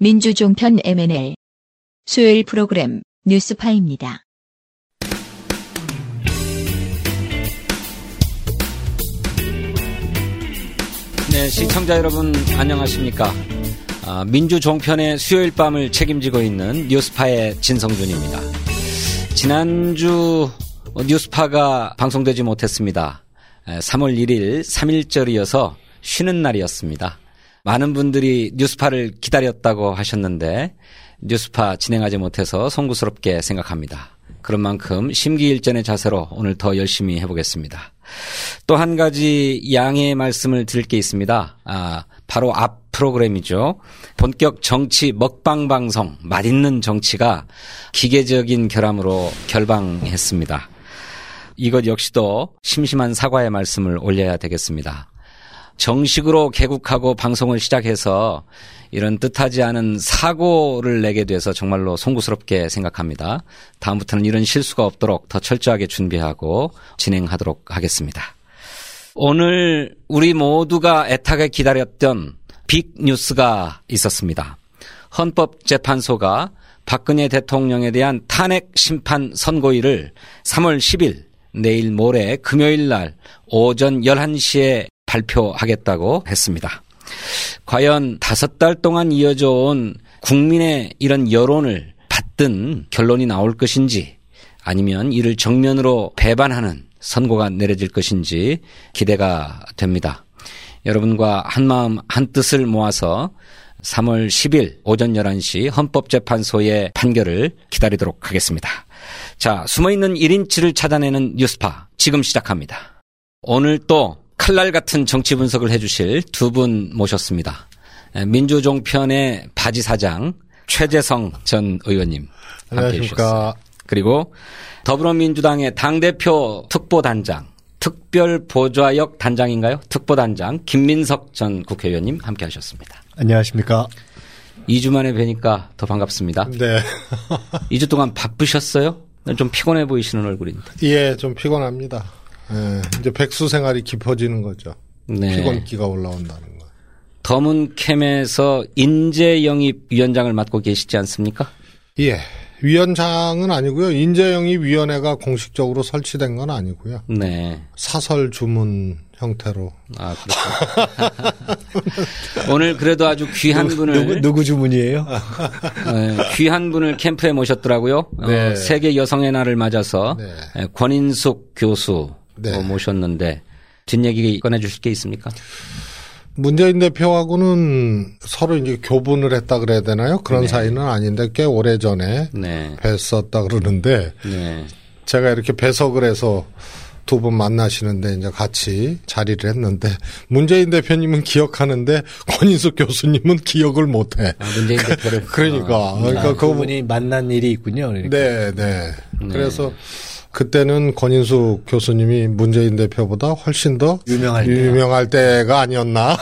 민주종편 MNL 수요일 프로그램 뉴스파입니다. 네, 시청자 여러분 안녕하십니까? 민주종편의 수요일 밤을 책임지고 있는 뉴스파의 진성준입니다. 지난주 뉴스파가 방송되지 못했습니다. 3월 1일 3.1절이어서 쉬는 날이었습니다. 많은 분들이 뉴스파를 기다렸다고 하셨는데 뉴스파 진행하지 못해서 송구스럽게 생각합니다. 그런 만큼 심기일전의 자세로 오늘 더 열심히 해보겠습니다. 또 한 가지 양해의 말씀을 드릴 게 있습니다. 바로 앞 프로그램이죠. 본격 정치 먹방 방송 맛있는 정치가 기계적인 결함으로 결방했습니다. 이것 역시도 심심한 사과의 말씀을 올려야 되겠습니다. 정식으로 개국하고 방송을 시작해서 이런 뜻하지 않은 사고를 내게 돼서 정말로 송구스럽게 생각합니다. 다음부터는 이런 실수가 없도록 더 철저하게 준비하고 진행하도록 하겠습니다. 오늘 우리 모두가 애타게 기다렸던 빅뉴스가 있었습니다. 헌법재판소가 박근혜 대통령에 대한 탄핵 심판 선고일을 3월 10일 내일 모레 금요일 날 오전 11시에 발표하겠다고 했습니다. 과연 5달 동안 이어져 온 국민의 이런 여론을 받든 결론이 나올 것인지 아니면 이를 정면으로 배반하는 선고가 내려질 것인지 기대가 됩니다. 여러분과 한마음 한뜻을 모아서 3월 10일 오전 11시 헌법재판소의 판결을 기다리도록 하겠습니다. 자, 숨어있는 1인치를 찾아내는 뉴스파 지금 시작합니다. 오늘 또 칼날 같은 정치 분석을 해주실 두 분 모셨습니다. 민주종편의 바지 사장 최재성 전 의원님 함께해 주셨습니다. 그리고 더불어민주당의 당대표 특보단장, 특별보좌역 단장인가요? 특보단장 김민석 전 국회의원님 함께하셨습니다. 안녕하십니까? 2주 만에 뵈니까 더 반갑습니다. 네. 2주 동안 바쁘셨어요? 좀 피곤해 보이시는 얼굴인데. 예, 좀 피곤합니다. 네, 이제 백수 생활이 깊어지는 거죠. 네. 피곤기가 올라온다는 거. 더문캠에서 인재영입위원장을 맡고 계시지 않습니까? 예, 위원장은 아니고요. 인재영입위원회가 공식적으로 설치된 건 아니고요. 네. 사설 주문 형태로. 아, 그렇죠. 오늘 그래도 아주 귀한 분을. 누구 주문이에요? 네, 귀한 분을 캠프에 모셨더라고요. 네. 세계 여성의 날을 맞아서 네. 권인숙 교수. 네. 모셨는데 뒷얘기 꺼내주실 게 있습니까? 문재인 대표하고는 서로 이제 교분을 했다 그래야 되나요? 그런 네. 사이는 아닌데 꽤 오래전에 네. 뵀었다 그러는데 네. 제가 이렇게 배석을 해서 두 분 만나시는데 이제 같이 자리를 했는데 문재인 대표님은 기억하는데 권인숙 교수님은 기억을 못해. 아, 문재인 대표를 그러니까 그분이 만난 일이 있군요. 그러니까. 네, 네. 그래서. 그때는 권인숙 교수님이 문재인 대표보다 훨씬 더 유명할 때가 아니었나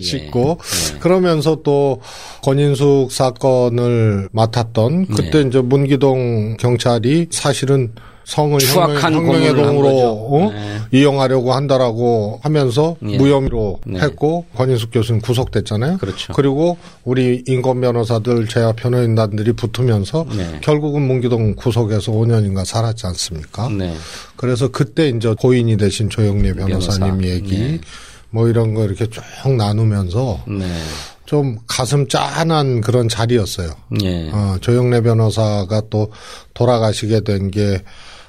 싶고 예. 그러면서 또 권인숙 사건을 맡았던 그때 예. 이제 문기동 경찰이 사실은 성을 혁명해동으로 네. 이용하려고 한다라고 하면서 예. 무혐의로 네. 했고 권인숙 교수는 구속됐잖아요. 그렇죠. 그리고 우리 인권 변호사들 재야 변호인단들이 붙으면서 네. 결국은 문기동 구속에서 5년인가 살았지 않습니까? 네. 그래서 그때 이제 고인이 되신 조영래 변호사님 얘기 네. 뭐 이런 거 이렇게 쭉 나누면서 네. 좀 가슴 짠한 그런 자리였어요. 네. 조영래 변호사가 또 돌아가시게 된 게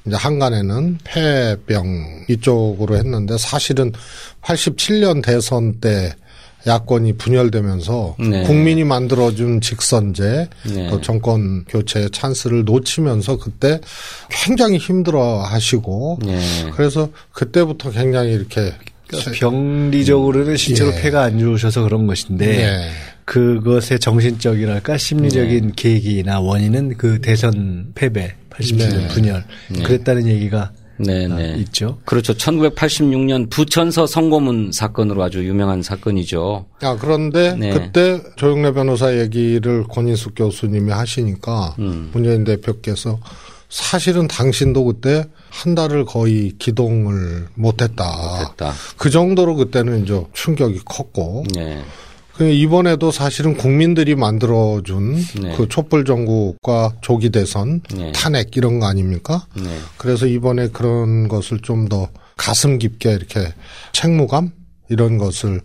이제 한간에는 폐병 이쪽으로 했는데 사실은 87년 대선 때 야권이 분열되면서 네. 국민이 만들어준 직선제 네. 또 정권 교체의 찬스를 놓치면서 그때 굉장히 힘들어하시고 네. 그래서 그때부터 굉장히 이렇게 병리적으로는 실제로 예. 폐가 안 좋으셔서 그런 것인데 예. 그것의 정신적이랄까 심리적인 예. 계기나 원인은 그 대선 패배 87년 네. 분열 네. 그랬다는 얘기가 네, 네. 있죠. 그렇죠. 1986년 부천서 성고문 사건으로 아주 유명한 사건이죠. 아, 그런데 네. 그때 조영래 변호사 얘기를 권인숙 교수님이 하시니까 문재인 대표께서 사실은 당신도 그때 한 달을 거의 기동을 못했다. 그 정도로 그때는 이제 충격이 컸고 네. 이번에도 사실은 국민들이 만들어준 네. 그 촛불 정국과 조기 대선 네. 탄핵 이런 거 아닙니까? 네. 그래서 이번에 그런 것을 좀 더 가슴 깊게 이렇게 책무감 이런 것을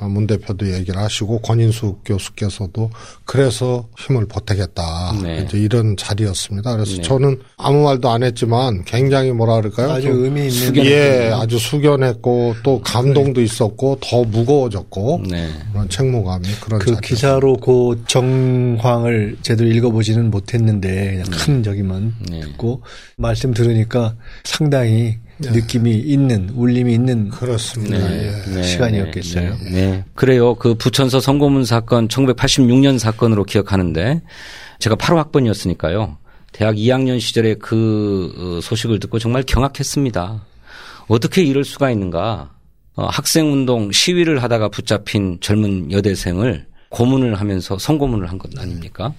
문 대표도 얘기를 하시고 권인숙 교수께서도 그래서 힘을 보태겠다. 네. 이제 이런 자리였습니다. 그래서 네. 저는 아무 말도 안 했지만 굉장히 뭐라 그럴까요? 아주 의미 있는. 예, 아주 숙연했고 또 감동도 네. 있었고 더 무거워졌고 네. 그런 책무감이 그런 그 자리였습니다. 기사로 그 정황을 제대로 읽어보지는 못했는데 큰 저기만 네. 듣고 말씀 들으니까 상당히 네. 느낌이 있는 울림이 있는 그렇습니다. 네. 네. 시간이었겠어요. 네. 네. 그래요. 그 부천서 성고문 사건 1986년 사건으로 기억하는데 제가 8호 학번이었으니까요. 대학 2학년 시절에 그 소식을 듣고 정말 경악했습니다. 어떻게 이럴 수가 있는가. 학생운동 시위를 하다가 붙잡힌 젊은 여대생을 고문을 하면서 성고문을 한 것 아닙니까?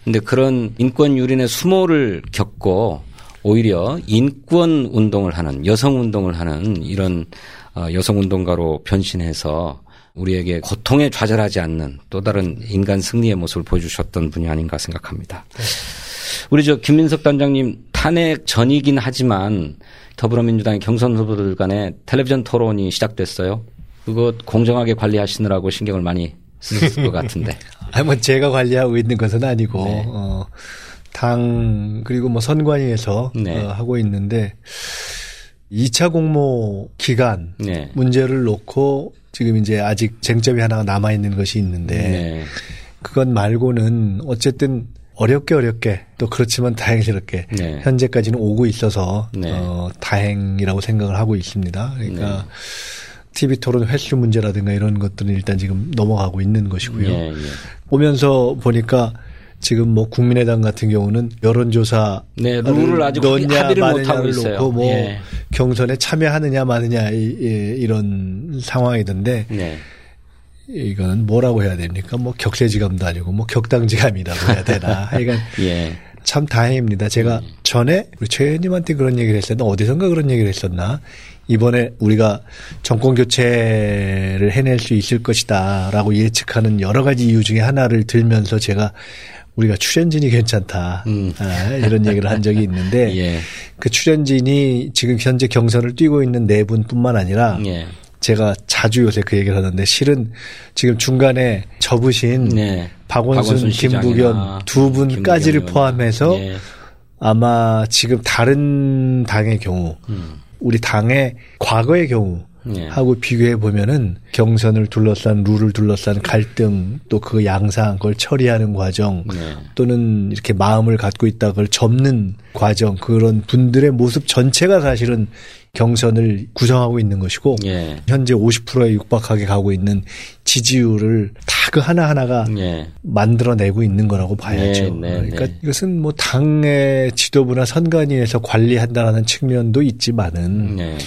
그런데 그런 인권 유린의 수모를 겪고 오히려 인권 운동을 하는 여성 운동을 하는 이런 여성 운동가로 변신해서 우리에게 고통에 좌절하지 않는 또 다른 인간 승리의 모습을 보여주셨던 분이 아닌가 생각합니다. 네. 우리 저 김민석 단장님 탄핵 전이긴 하지만 더불어민주당의 경선 후보들 간의 텔레비전 토론이 시작됐어요. 그것 공정하게 관리하시느라고 신경을 많이 쓰셨을 것 같은데. 아니 뭐 제가 관리하고 있는 것은 아니고. 네. 당 그리고 뭐 선관위에서 네. 하고 있는데 2차 공모 기간 네. 문제를 놓고 지금 이제 아직 쟁점이 하나 남아 있는 것이 있는데 네. 그건 말고는 어쨌든 어렵게 또 그렇지만 다행스럽게 네. 현재까지는 오고 있어서 네. 다행이라고 생각을 하고 있습니다. 그러니까 네. TV 토론 횟수 문제라든가 이런 것들은 일단 지금 넘어가고 있는 것이고요. 네. 오면서 보니까 지금 뭐 국민의당 같은 경우는 여론조사 네, 룰을 아직 합의를 못하고 있어요. 놓고 뭐 예. 경선에 참여하느냐 마느냐 이런 상황이던데 네. 이거는 뭐라고 해야 됩니까? 뭐 격세지감도 아니고 뭐 격당지감이라고 해야 되나. 하여간 예. 참 다행입니다. 제가 전에 우리 최 의원님한테 그런 얘기를 했었나 어디선가 그런 얘기를 했었나 이번에 우리가 정권교체를 해낼 수 있을 것이다 라고 예측하는 여러 가지 이유 중에 하나를 들면서 제가 우리가 출연진이 괜찮다. 이런 얘기를 한 적이 있는데 예. 그 출연진이 지금 현재 경선을 뛰고 있는 네 분뿐만 아니라 예. 제가 자주 요새 그 얘기를 하는데 실은 지금 중간에 접으신 예. 박원순 김부겸 두 분까지를 포함해서 예. 아마 지금 다른 당의 경우 우리 당의 과거의 경우 예. 하고 비교해 보면은 경선을 둘러싼 룰을 둘러싼 갈등 또 그 양상 그걸 처리하는 과정 예. 또는 이렇게 마음을 갖고 있다 그걸 접는 과정 그런 분들의 모습 전체가 사실은 경선을 구성하고 있는 것이고 예. 현재 50%에 육박하게 가고 있는 지지율을 다 그 하나하나가 예. 만들어내고 있는 거라고 봐야죠. 네, 네, 그러니까 네. 이것은 뭐 당의 지도부나 선관위에서 관리한다는 측면도 있지만은 네.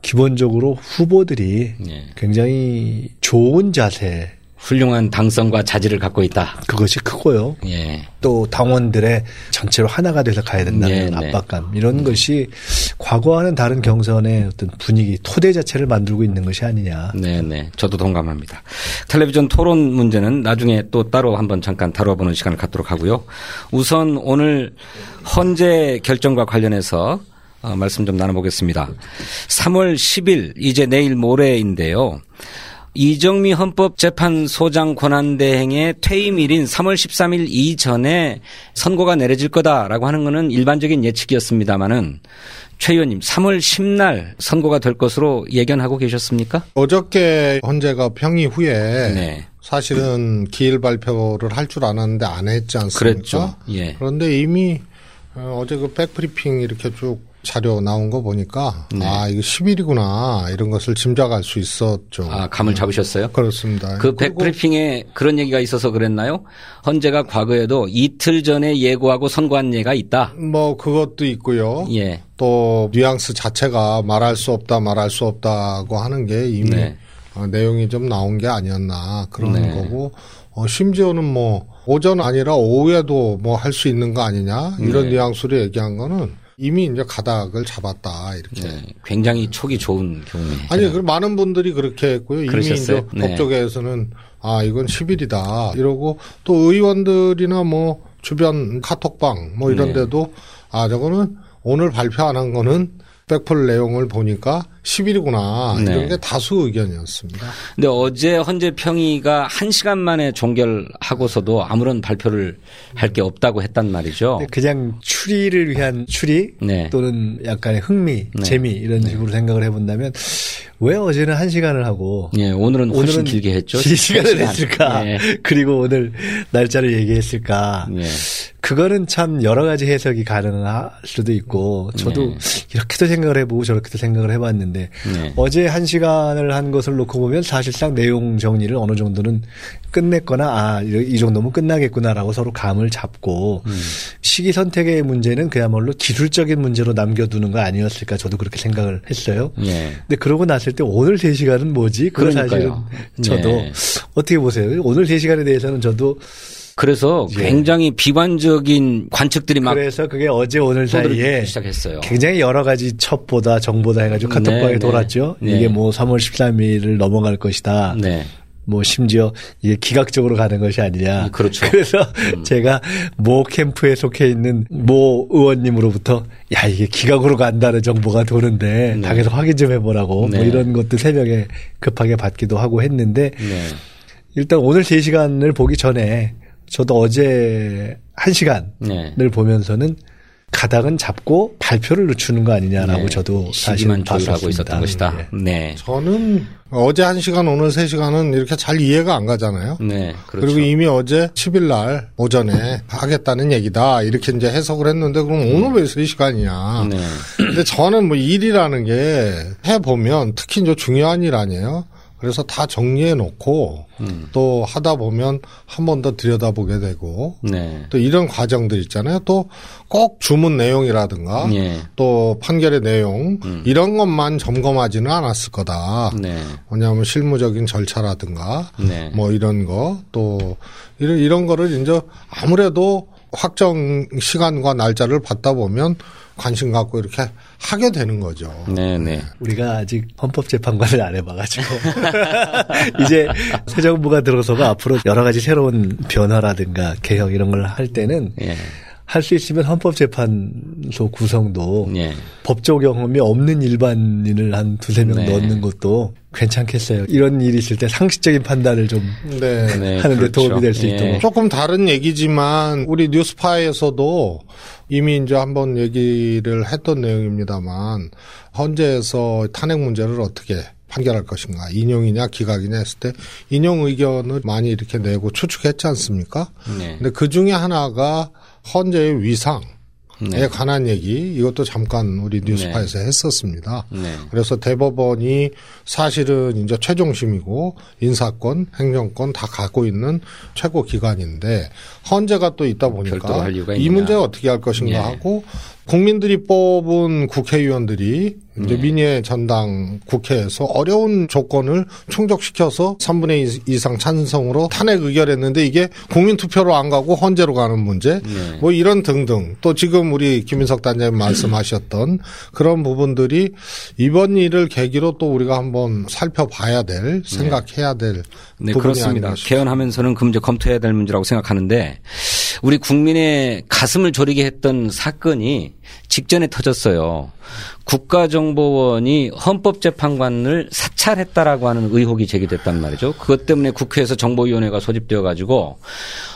기본적으로 후보들이 네. 굉장히 좋은 자세. 훌륭한 당성과 자질을 갖고 있다. 그것이 크고요. 네. 또 당원들의 전체로 하나가 돼서 가야 된다는 네. 압박감. 이런 네. 것이 과거와는 다른 경선의 어떤 분위기, 토대 자체를 만들고 있는 것이 아니냐. 네네. 네. 저도 동감합니다. 텔레비전 토론 문제는 나중에 또 따로 한번 잠깐 다뤄보는 시간을 갖도록 하고요. 우선 오늘 헌재 결정과 관련해서 말씀 좀 나눠보겠습니다. 3월 10일 이제 내일 모레인데요. 이정미 헌법재판소장 권한대행의 퇴임일인 3월 13일 이전에 선고가 내려질 거다라고 하는 것은 일반적인 예측이었습니다마는 최 의원님 3월 10날 선고가 될 것으로 예견하고 계셨습니까? 어저께 헌재가 평의 후에 네. 사실은 기일 발표를 할 줄 아는데 안 했지 않습니까? 그랬죠. 예. 그런데 이미 어제 그 백브리핑 이렇게 쭉 자료 나온 거 보니까 네. 아 이거 10일이구나 이런 것을 짐작할 수 있었죠. 아 감을 잡으셨어요? 그렇습니다. 그 백브리핑에 그런 얘기가 있어서 그랬나요? 헌재가 과거에도 이틀 전에 예고하고 선고한 예가 있다. 뭐 그것도 있고요. 예. 또 뉘앙스 자체가 말할 수 없다고 하는 게 이미 네. 내용이 좀 나온 게 아니었나 그런 네. 거고 심지어는 뭐 오전 아니라 오후에도 뭐 할 수 있는 거 아니냐 이런 네. 뉘앙스로 얘기한 거는 이미 이제 가닥을 잡았다 이렇게. 네, 굉장히 촉이 좋은 경우네요. 아니, 그럼 많은 분들이 그렇게 했고요. 그러셨어요? 이미 이제 네. 법조계에서는 아 이건 10일이다 이러고 또 의원들이나 뭐 주변 카톡방 뭐 이런 데도 네. 아 저거는 오늘 발표 안 한 거는 백플 내용을 보니까 10일이구나 이런 네. 게 다수 의견이었습니다. 근데 어제 헌재평의가 1시간 만에 종결하고서도 아무런 발표를 할 게 없다고 했단 말이죠. 그냥 추리를 위한 추리 네. 또는 약간의 흥미, 네. 재미 이런 식으로 네. 생각을 해본다면 왜 어제는 1시간을 하고 네, 오늘은 길게 했죠. 시간을 했을까. 네. 그리고 오늘 날짜를 얘기했을까. 네. 그거는 참 여러 가지 해석이 가능할 수도 있고 저도 네. 이렇게도 생각을 해보고 저렇게도 생각을 해봤는데 네. 어제 1시간을 한 것을 놓고 보면 사실상 내용 정리를 어느 정도는 끝냈거나 아, 이 정도면 끝나겠구나라고 서로 감을 잡고 시기 선택의 문제는 그야말로 기술적인 문제로 남겨두는 거 아니었을까 저도 그렇게 생각을 했어요. 네. 근데 그러고 났을 때 오늘 3시간은 뭐지? 그건 사실은 저도 네. 어떻게 보세요? 오늘 3시간에 대해서는 저도 그래서 굉장히 비관적인 관측들이 막 그래서 그게 어제 오늘 사이에 시작했어요. 굉장히 여러 가지 첩보다 정보다 해가지고 카톡방에 네, 돌았죠. 네. 이게 뭐 3월 13일을 넘어갈 것이다. 네. 뭐 심지어 이게 기각적으로 가는 것이 아니냐. 그렇죠. 그래서 제가 모 캠프에 속해 있는 모 의원님으로부터 야 이게 기각으로 간다는 정보가 도는데 네. 당에서 확인 좀 해보라고 네. 뭐 이런 것도 새벽에 급하게 받기도 하고 했는데 네. 일단 오늘 3시간을 보기 전에 저도 어제 1시간을 네. 보면서는 가닥은 잡고 발표를 늦추는 거 아니냐라고 네. 저도 사실은 봤었습니다. 있었던 것이다. 네. 저는 어제 1시간 오늘 3시간은 이렇게 잘 이해가 안 가잖아요. 네. 그렇죠. 그리고 이미 어제 10일 날 오전에 하겠다는 얘기다 이렇게 이제 해석을 했는데 그럼 오늘 왜 3시간이냐. 네. 근데 저는 뭐 일이라는 게 해보면 특히 이제 중요한 일 아니에요. 그래서 다 정리해 놓고 또 하다 보면 한 번 더 들여다보게 되고 네. 또 이런 과정들 있잖아요. 또 꼭 주문 내용이라든가 네. 또 판결의 내용 이런 것만 점검하지는 않았을 거다. 네. 왜냐하면 실무적인 절차라든가 네. 뭐 이런 거 또 이런 거를 이제 아무래도 확정 시간과 날짜를 받다 보면 관심 갖고 이렇게 하게 되는 거죠. 네네. 우리가 아직 헌법재판관을 안 해봐가지고 이제 새 정부가 들어서가 앞으로 여러 가지 새로운 변화라든가 개혁 이런 걸 할 때는 예. 할 수 있으면 헌법재판소 구성도 예. 법조 경험이 없는 일반인을 한 2-3명 네. 넣는 것도 괜찮겠어요. 이런 일이 있을 때 상식적인 판단을 좀 네. 하는 데 그렇죠. 도움이 될 수 예. 있도록. 조금 다른 얘기지만 우리 뉴스파에서도 이미 이제 한번 얘기를 했던 내용입니다만 헌재에서 탄핵 문제를 어떻게 판결할 것인가 인용이냐 기각이냐 했을 때 인용 의견을 많이 이렇게 내고 추측했지 않습니까? 네. 근데 그중에 하나가 헌재의 위상에 네. 관한 얘기 이것도 잠깐 우리 뉴스파에서 네. 했었습니다. 네. 그래서 대법원이 사실은 이제 최종심이고 인사권, 행정권 다 갖고 있는 최고 기관인데 헌재가 또 있다 보니까 이 문제 어떻게 할 것인가 네. 하고 국민들이 뽑은 국회의원들이 이제 민의 전당 국회에서 어려운 조건을 충족시켜서 3분의 2 이상 찬성으로 탄핵 의결했는데 이게 국민투표로 안 가고 헌재로 가는 문제 네. 뭐 이런 등등 또 지금 우리 김민석 단장님 말씀하셨던 그런 부분들이 이번 일을 계기로 또 우리가 한번 살펴봐야 될 생각해야 될 네. 부분이 아닌가 싶습니다. 개헌하면서는 그 문제 검토해야 될 문제라고 생각하는데 우리 국민의 가슴을 졸이게 했던 사건이 직전에 터졌어요. 국가정보원이 헌법재판관을 사찰했다라고 하는 의혹이 제기됐단 말이죠. 그것 때문에 국회에서 정보위원회가 소집되어 가지고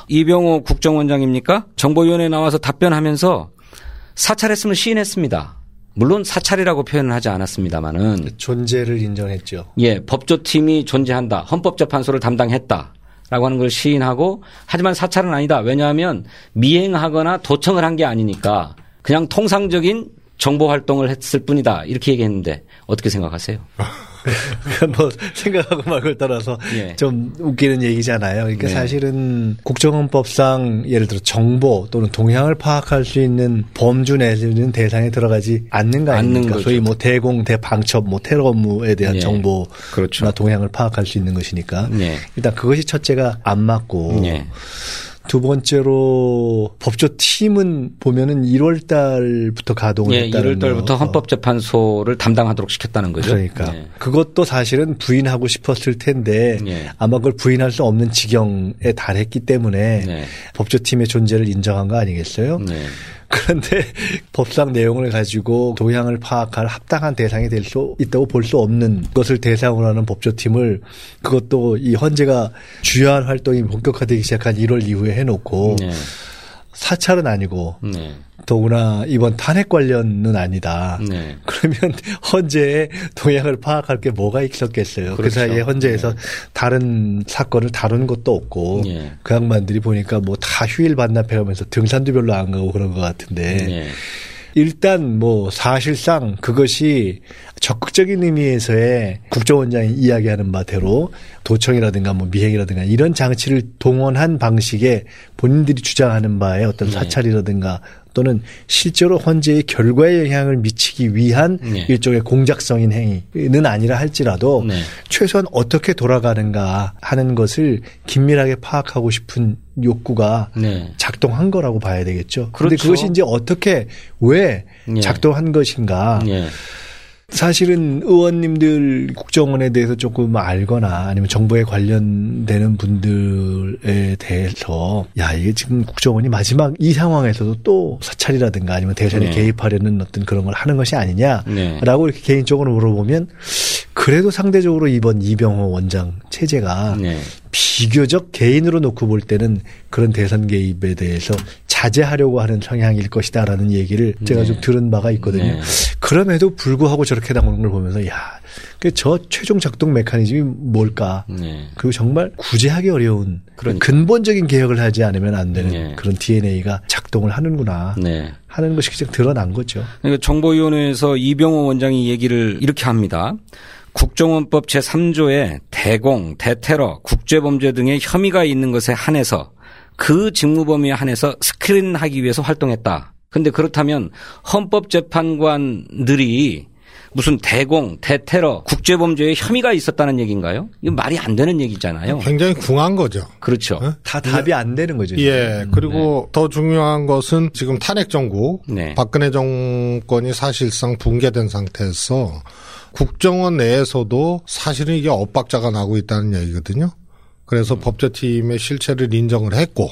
이병호 국정원장입니까? 정보위원회에 나와서 답변하면서 사찰했음을 시인했습니다. 물론 사찰이라고 표현을 하지 않았습니다마는. 존재를 인정했죠. 예, 법조팀이 존재한다. 헌법재판소를 담당했다. 라고 하는 걸 시인하고 하지만 사찰은 아니다. 왜냐하면 미행하거나 도청을 한 게 아니니까 그냥 통상적인 정보 활동을 했을 뿐이다. 이렇게 얘기했는데 어떻게 생각하세요? 뭐 생각하고 말고를 따라서 예. 좀 웃기는 얘기잖아요. 그러니까 네. 사실은 국정헌법상 예를 들어 정보 또는 동향을 파악할 수 있는 범주 내지는 대상에 들어가지 않는 거 아닙니까? 소위 뭐 대공, 대방첩, 뭐 테러 업무에 대한 예. 정보나 그렇죠. 동향을 파악할 수 있는 것이니까 예. 일단 그것이 첫째가 안 맞고 예. 두 번째로 법조팀은 보면은 1월 달부터 가동을 했다는 1월 달부터 헌법재판소를 담당하도록 시켰다는 거죠. 그러니까 그것도 사실은 부인하고 싶었을 텐데 아마 그걸 부인할 수 없는 지경에 달했기 때문에 법조팀의 존재를 인정한 거 아니겠어요? 그런데 법상 내용을 가지고 도향을 파악할 합당한 대상이 될 수 있다고 볼 수 없는 것을 대상으로 하는 법조팀을 그것도 이 헌재가 주요한 활동이 본격화되기 시작한 1월 이후에 해놓고 사찰은 아니고 더구나 이번 탄핵 관련은 아니다. 그러면 헌재의 동향을 파악할 게 뭐가 있었겠어요. 그렇죠. 그 사이에 헌재에서 다른 사건을 다룬 것도 없고 그 양반들이 보니까 뭐 다 휴일 반납해가면서 등산도 별로 안 가고 그런 것 같은데 일단 뭐 사실상 그것이 적극적인 의미에서의 국정원장이 이야기하는 바대로 도청이라든가 뭐 미행이라든가 이런 장치를 동원한 방식의 본인들이 주장하는 바에 어떤 사찰이라든가 또는 실제로 헌재의 결과에 영향을 미치기 위한 일종의 공작성인 행위는 아니라 할지라도 최소한 어떻게 돌아가는가 하는 것을 긴밀하게 파악하고 싶은 욕구가 작동한 거라고 봐야 되겠죠. 그런데 그렇죠. 그것이 이제 어떻게 왜 작동한 것인가. 사실은 의원님들 국정원에 대해서 조금 알거나 아니면 정부에 관련되는 분들에 대해서 야, 이게 지금 국정원이 마지막 이 상황에서도 또 사찰이라든가 아니면 대선에 개입하려는 어떤 그런 걸 하는 것이 아니냐라고 이렇게 개인적으로 물어보면 그래도 상대적으로 이번 이병호 원장 체제가 비교적 개인으로 놓고 볼 때는 그런 대선 개입에 대해서 자제하려고 하는 성향일 것이다라는 얘기를 제가 좀 들은 바가 있거든요. 그럼에도 불구하고 저렇게 당하는 걸 보면서 야, 저 최종 작동 메커니즘이 뭘까? 그리고 정말 구제하기 어려운 그런 근본적인 개혁을 하지 않으면 안 되는 그런 DNA가 작동을 하는구나 하는 것이 그냥 드러난 거죠. 그러니까 정보위원회에서 이병호 원장이 얘기를 이렇게 합니다. 국정원법 제3조에 대공, 대테러, 국제범죄 등의 혐의가 있는 것에 한해서 그 직무 범위에 한해서 스크린하기 위해서 활동했다. 근데 그렇다면 헌법재판관들이 무슨 대공, 대테러, 국제범죄에 혐의가 있었다는 얘기인가요? 이건 말이 안 되는 얘기잖아요. 굉장히 궁한 거죠. 그렇죠. 네? 다 답이 안 되는 거죠. 예. 그리고 더 중요한 것은 지금 탄핵정국, 박근혜 정권이 사실상 붕괴된 상태에서 국정원 내에서도 사실은 이게 엇박자가 나고 있다는 얘기거든요. 그래서 법조팀의 실체를 인정을 했고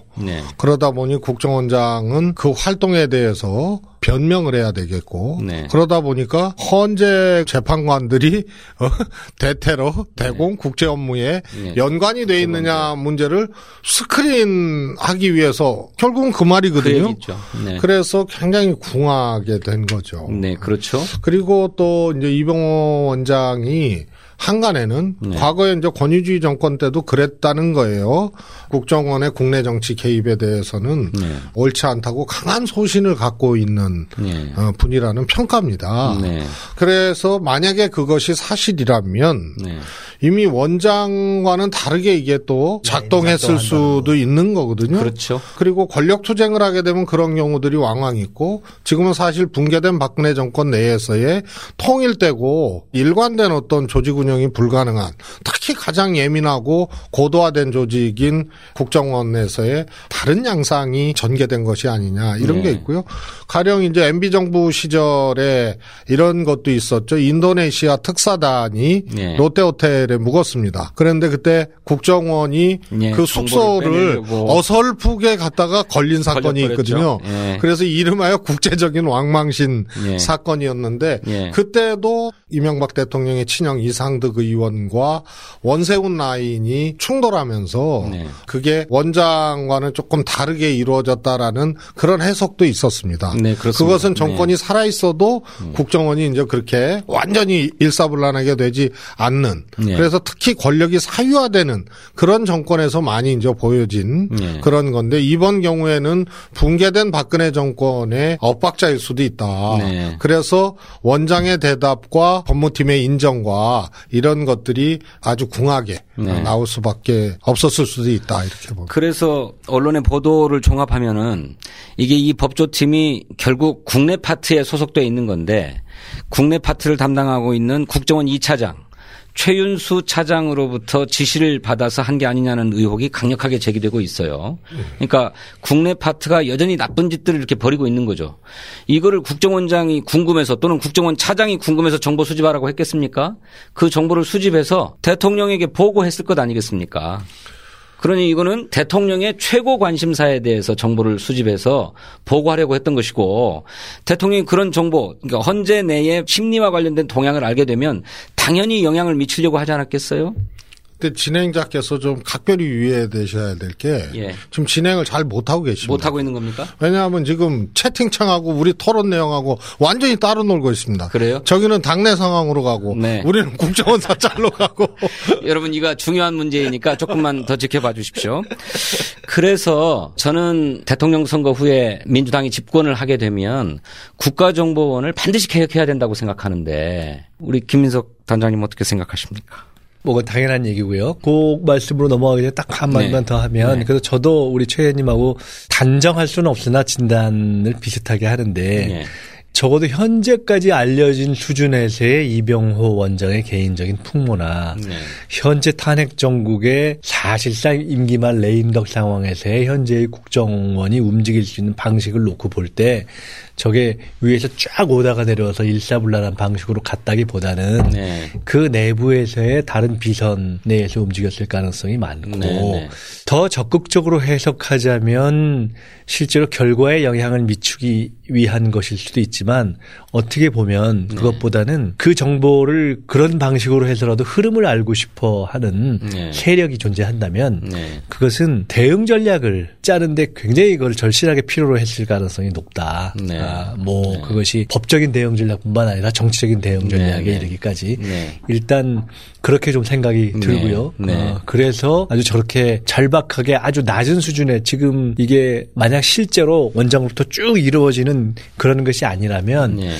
그러다 보니 국정원장은 그 활동에 대해서 변명을 해야 되겠고 그러다 보니까 헌재 재판관들이 대테러, 대공, 국제 업무에 연관이 돼 있느냐 문제를 스크린하기 위해서 결국은 그 말이거든요. 그래서 굉장히 궁하게 된 거죠. 네, 그렇죠. 그리고 또 이제 이병호 원장이 한간에는 과거에 이제 권위주의 정권 때도 그랬다는 거예요. 국정원의 국내 정치 개입에 대해서는 옳지 않다고 강한 소신을 갖고 있는 분이라는 평가입니다. 그래서 만약에 그것이 사실이라면 이미 원장과는 다르게 이게 또 작동했을 수도 있는 거거든요. 그렇죠. 그리고 권력 투쟁을 하게 되면 그런 경우들이 왕왕 있고 지금은 사실 붕괴된 박근혜 정권 내에서의 통일되고 일관된 어떤 조직 운영이 불가능한 특히 가장 예민하고 고도화된 조직인 국정원에서의 다른 양상이 전개된 것이 아니냐 이런 게 있고요. 가령 이제 MB 정부 시절에 이런 것도 있었죠. 인도네시아 특사단이 롯데호텔에 묵었습니다. 그런데 그때 국정원이 그 숙소를 어설프게 갔다가 걸린 사건이 있거든요. 그래서 이름하여 국제적인 왕망신 사건이었는데 그때도 이명박 대통령의 친형 이상득 의원과 원세훈 라인이 충돌하면서 그게 원장과는 조금 다르게 이루어졌다라는 그런 해석도 있었습니다. 그것은 정권이 살아있어도 국정원이 이제 그렇게 완전히 일사불란하게 되지 않는 그래서 특히 권력이 사유화되는 그런 정권에서 많이 이제 보여진 그런 건데 이번 경우에는 붕괴된 박근혜 정권의 엇박자일 수도 있다. 그래서 원장의 대답과 법무팀의 인정과 이런 것들이 아주 궁하게 나올 수밖에 없었을 수도 있다 이렇게 보면. 그래서 언론의 보도를 종합하면은 이게 이 법조팀이 결국 국내 파트에 소속돼 있는 건데 국내 파트를 담당하고 있는 국정원 2차장 최윤수 차장으로부터 지시를 받아서 한 게 아니냐는 의혹이 강력하게 제기되고 있어요. 그러니까 국내 파트가 여전히 나쁜 짓들을 이렇게 벌이고 있는 거죠. 이거를 국정원장이 궁금해서 또는 국정원 차장이 궁금해서 정보 수집하라고 했겠습니까? 그 정보를 수집해서 대통령에게 보고했을 것 아니겠습니까? 그러니 이거는 대통령의 최고 관심사에 대해서 정보를 수집해서 보고하려고 했던 것이고, 대통령이 그런 정보, 그러니까 헌재 내에 심리와 관련된 동향을 알게 되면 당연히 영향을 미치려고 하지 않았겠어요? 근데 진행자께서 좀 각별히 유의되셔야 될 게, 예, 지금 진행을 잘 못하고 계십니다. 못하고 있는 겁니까? 왜냐하면 지금 채팅창하고 우리 토론 내용하고 완전히 따로 놀고 있습니다. 그래요? 저기는 당내 상황으로 가고, 네, 우리는 국정원 사찰로 가고. 여러분, 이거 중요한 문제이니까 조금만 더 지켜봐 주십시오. 그래서 저는 대통령 선거 후에 민주당이 집권을 하게 되면 국가정보원을 반드시 개혁해야 된다고 생각하는데, 우리 김민석 단장님 어떻게 생각하십니까? 뭐 당연한 얘기고요. 그 말씀으로 넘어가기 전에 딱 한마디만, 네, 더 하면, 네, 그래서 저도 우리 최 의원님하고 단정할 수는 없으나 진단을 비슷하게 하는데, 네, 적어도 현재까지 알려진 수준에서의 이병호 원장의 개인적인 풍모나, 네, 현재 탄핵 정국의 사실상 임기만 레임덕 상황에서의 현재의 국정원이 움직일 수 있는 방식을 놓고 볼 때 저게 위에서 쫙 오다가 내려와서 일사불란한 방식으로 갔다기보다는, 네, 그 내부에서의 다른 비선 내에서 움직였을 가능성이 많고, 네, 네, 더 적극적으로 해석하자면 실제로 결과에 영향을 미치기 위한 것일 수도 있지만, 어떻게 보면 그것보다는, 네, 그 정보를 그런 방식으로 해서라도 흐름을 알고 싶어하는, 네, 세력이 존재한다면, 네, 그것은 대응 전략을 짜는데 굉장히 이걸 절실하게 필요로 했을 가능성이 높다. 네. 뭐, 네, 그것이 법적인 대응 전략뿐만 아니라 정치적인 대응 전략에, 네, 이르기까지, 네, 일단 그렇게 좀 생각이, 네, 들고요. 네. 그래서 아주 저렇게 절박하게 아주 낮은 수준의, 지금 이게 만약 실제로 원장부터 쭉 이루어지는 그런 것이 아니라면, 네,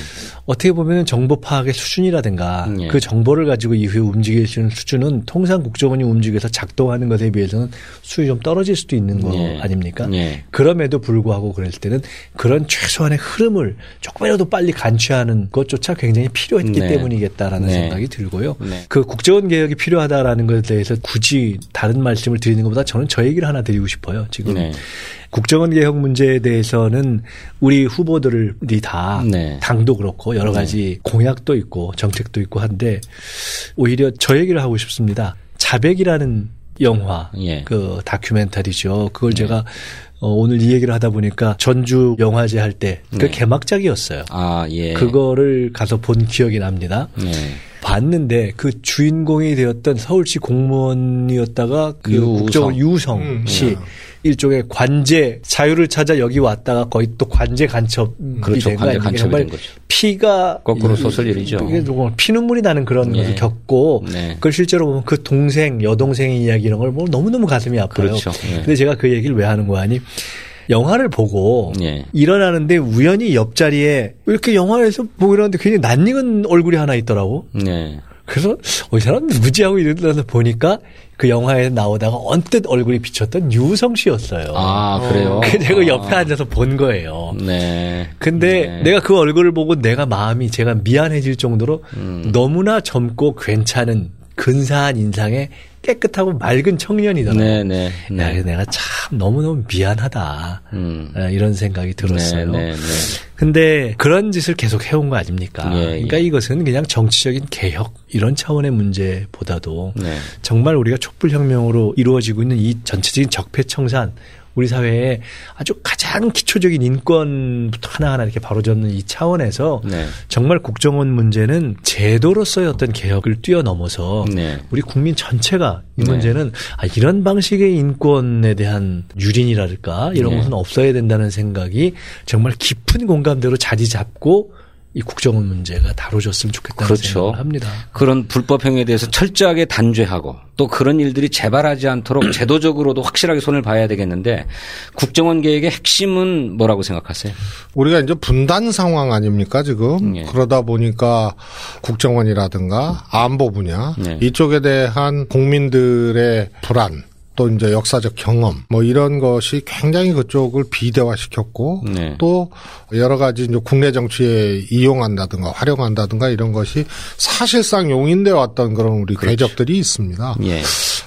어떻게 보면 정보 파악의 수준이라든가, 네, 그 정보를 가지고 이후에 움직일 수 있는 수준은 통상 국정원이 움직여서 작동하는 것에 비해서는 수준이 좀 떨어질 수도 있는 거, 네, 아닙니까? 네. 그럼에도 불구하고 그럴 때는 그런 최소한의 흐름을 조금이라도 빨리 간취하는 것조차 굉장히 필요했기, 네, 때문이겠다라는, 네, 생각이 들고요. 네. 그 국정원 개혁이 필요하다라는 것에 대해서 굳이 다른 말씀을 드리는 것보다 저는 저 얘기를 하나 드리고 싶어요. 지금, 네, 국정원 개혁 문제에 대해서는 우리 후보들이 다, 네, 당도 그렇고 여러 가지, 네, 공약도 있고 정책도 있고 한데, 오히려 저 얘기를 하고 싶습니다. 자백이라는 영화, 예, 그 다큐멘터리죠. 그걸, 예, 제가 오늘 이 얘기를 하다 보니까 전주 영화제 할 때 그, 네, 개막작이었어요. 아, 예. 그거를 가서 본 기억이 납니다. 예. 봤는데 그 주인공이 되었던 서울시 공무원이었다가 그 유우성. 국정원 유우성 씨, 일종의 관제 자유를 찾아 여기 왔다가 거의 또 관제 간첩이, 그렇죠, 된 거예요. 정말 피가 거꾸로 솟을 일이죠. 피눈물이 나는 그런, 네, 것을 겪고, 네, 그걸 실제로 보면 그 동생 여동생의 이야기 이런 걸 보면 너무너무 가슴이 아파요. 그렇죠. 네. 근데 제가 그 얘기를 왜 하는 거야 하니, 영화를 보고, 예, 일어나는데 우연히 옆자리에 이렇게 영화에서 보고 일어났는데 굉장히 낯익은 얼굴이 하나 있더라고. 예. 그래서 이 사람 누구지 하고 일어나서 보니까 그 영화에 나오다가 언뜻 얼굴이 비쳤던 유우성 씨였어요. 아, 그래요? 제가 옆에 앉아서 본 거예요. 네. 근데, 네, 내가 그 얼굴을 보고 내가 마음이 제가 미안해질 정도로, 너무나 젊고 괜찮은 근사한 인상의 깨끗하고 맑은 청년이더라고요. 네네. 네. 내가 참 너무너무 미안하다. 이런 생각이 들었어요. 그런데 그런 짓을 계속 해온 거 아닙니까? 예, 그러니까, 예, 이것은 그냥 정치적인 개혁 이런 차원의 문제보다도, 네, 정말 우리가 촛불혁명으로 이루어지고 있는 이 전체적인 적폐청산, 우리 사회에 아주 가장 기초적인 인권부터 하나하나 이렇게 바로잡는 이 차원에서, 네, 정말 국정원 문제는 제도로서의 어떤 개혁을 뛰어넘어서, 네, 우리 국민 전체가 이 문제는, 네, 아, 이런 방식의 인권에 대한 유린이랄까 이런, 네, 것은 없어야 된다는 생각이 정말 깊은 공감대로 자리 잡고 이 국정원 문제가 다뤄졌으면 좋겠다는, 그렇죠, 생각을 합니다. 그런 불법행위에 대해서 철저하게 단죄하고 또 그런 일들이 재발하지 않도록 제도적으로도 확실하게 손을 봐야 되겠는데, 국정원 개혁의 핵심은 뭐라고 생각하세요? 우리가 이제 분단 상황 아닙니까 지금? 예. 그러다 보니까 국정원이라든가 안보 분야, 예, 이쪽에 대한 국민들의 불안, 또 이제 역사적 경험 뭐 이런 것이 굉장히 그쪽을 비대화시켰고 네. 또 여러 가지 이제 국내 정치에 이용한다든가 활용한다든가 이런 것이 사실상 용인돼 왔던 그런 우리 그렇죠. 궤적들이 있습니다. 예.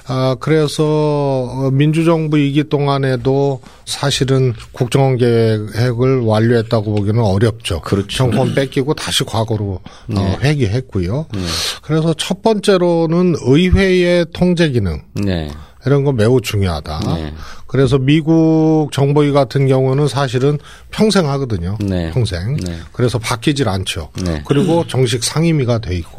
아, 그래서 민주정부 2기 동안에도 사실은 국정원 계획을 완료했다고 보기는 어렵죠. 그렇죠. 정권 뺏기고 다시 과거로 네. 회귀했고요. 네. 그래서 첫 번째로는 의회의 통제 기능. 네. 이런 건 매우 중요하다. 네. 그래서 미국 정보위 같은 경우는 사실은 평생 하거든요. 네. 평생. 네. 그래서 바뀌질 않죠. 네. 그리고 정식 상임위가 돼 있고.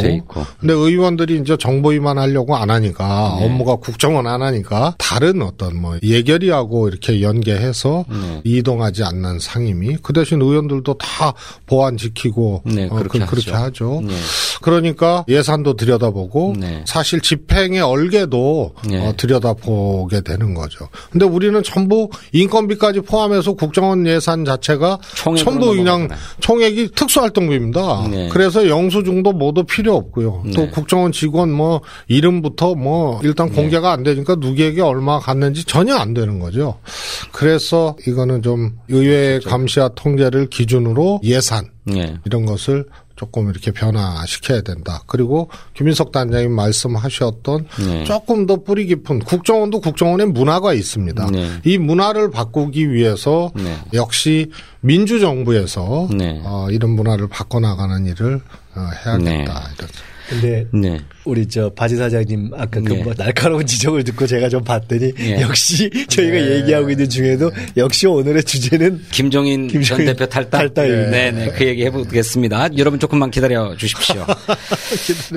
근데 의원들이 이제 정보위만 하려고 안 하니까 네. 업무가 국정원 안 하니까 다른 어떤 뭐 예결위하고 이렇게 연계해서 네. 이동하지 않는 상임위. 그 대신 의원들도 다 보안 지키고 네. 그렇게 하죠. 네. 그러니까 예산도 들여다보고 네. 사실 집행의 얼개도 네. 들여다보게 되는 거죠. 근데 우리는 전부 인건비까지 포함해서 국정원 예산 자체가 전부 그냥 총액이 특수활동비입니다. 네. 그래서 영수증도 모두 필요 없고요. 네. 또 국정원 직원 뭐 이름부터 뭐 일단 공개가 네. 안 되니까 누구에게 얼마 갔는지 전혀 안 되는 거죠. 그래서 이거는 좀 의회 감시와 통제를 기준으로 예산 네. 이런 것을 조금 이렇게 변화시켜야 된다. 그리고 김민석 단장님 말씀하셨던 네. 조금 더 뿌리 깊은 국정원도 국정원의 문화가 있습니다. 네. 이 문화를 바꾸기 위해서 네. 역시 민주정부에서 네. 이런 문화를 바꿔나가는 일을 해야겠다. 그런데 네. 네. 우리 저 바지 사장님 아까 그 네. 뭐 날카로운 지적을 듣고 제가 좀 봤더니 네. 역시 저희가 네. 얘기하고 있는 중에도 역시 오늘의 주제는 김종인 전 대표 탈당. 네. 네. 그 얘기 해보겠습니다. 네. 여러분 조금만 기다려 주십시오.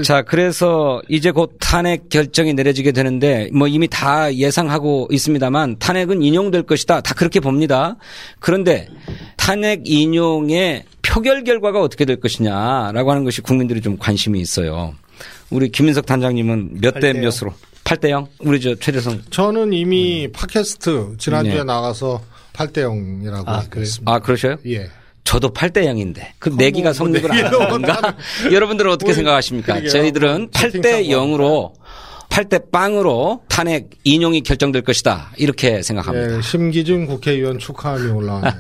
자, 그래서 이제 곧 탄핵 결정이 내려지게 되는데 뭐 이미 다 예상하고 있습니다만 탄핵은 인용될 것이다. 다 그렇게 봅니다. 그런데 탄핵 인용의 표결 결과가 어떻게 될 것이냐라고 하는 것이 국민들이 좀 관심이 있어요. 우리 김민석 단장님은 몇 대 몇으로? 8대 0? 우리 저 최재성. 저는 이미 팟캐스트 지난주에 네. 나가서 8대 0이라고 했습니다. 아, 그러셔요? 예. 저도 8대 0인데. 그 내기가 성립을 안 하는가? 여러분들은 어떻게 생각하십니까? 그러게요. 저희들은 8대 0으로 8대 빵으로 탄핵 인용이 결정될 것이다. 이렇게 생각합니다. 예, 심기준 국회의원 축하함이 올라와요.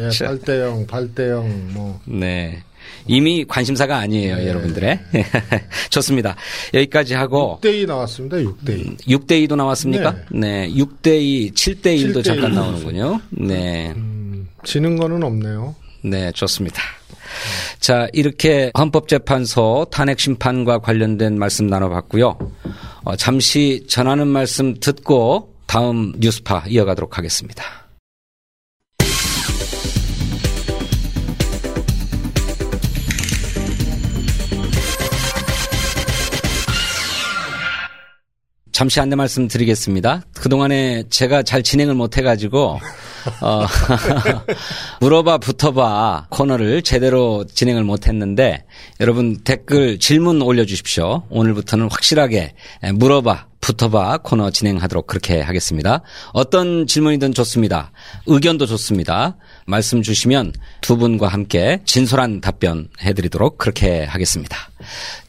예, 8대 0, 8대 0 뭐. 네. 이미 관심사가 아니에요, 네. 여러분들의. 좋습니다. 여기까지 하고. 6대2 나왔습니다, 6대2. 6대2도 나왔습니까? 네. 네. 6대2, 7대1도 잠깐 나오는군요. 네. 지는 거는 없네요. 네, 좋습니다. 자, 이렇게 헌법재판소 탄핵심판과 관련된 말씀 나눠봤고요. 잠시 전하는 말씀 듣고 다음 뉴스파 이어가도록 하겠습니다. 잠시 안내 말씀드리겠습니다. 그동안에 제가 잘 진행을 못해가지고 물어봐 붙어봐 코너를 제대로 진행을 못했는데 여러분 댓글 질문 올려주십시오. 오늘부터는 확실하게 물어봐 붙어봐 코너 진행하도록 그렇게 하겠습니다. 어떤 질문이든 좋습니다. 의견도 좋습니다. 말씀 주시면 두 분과 함께 진솔한 답변 해드리도록 그렇게 하겠습니다.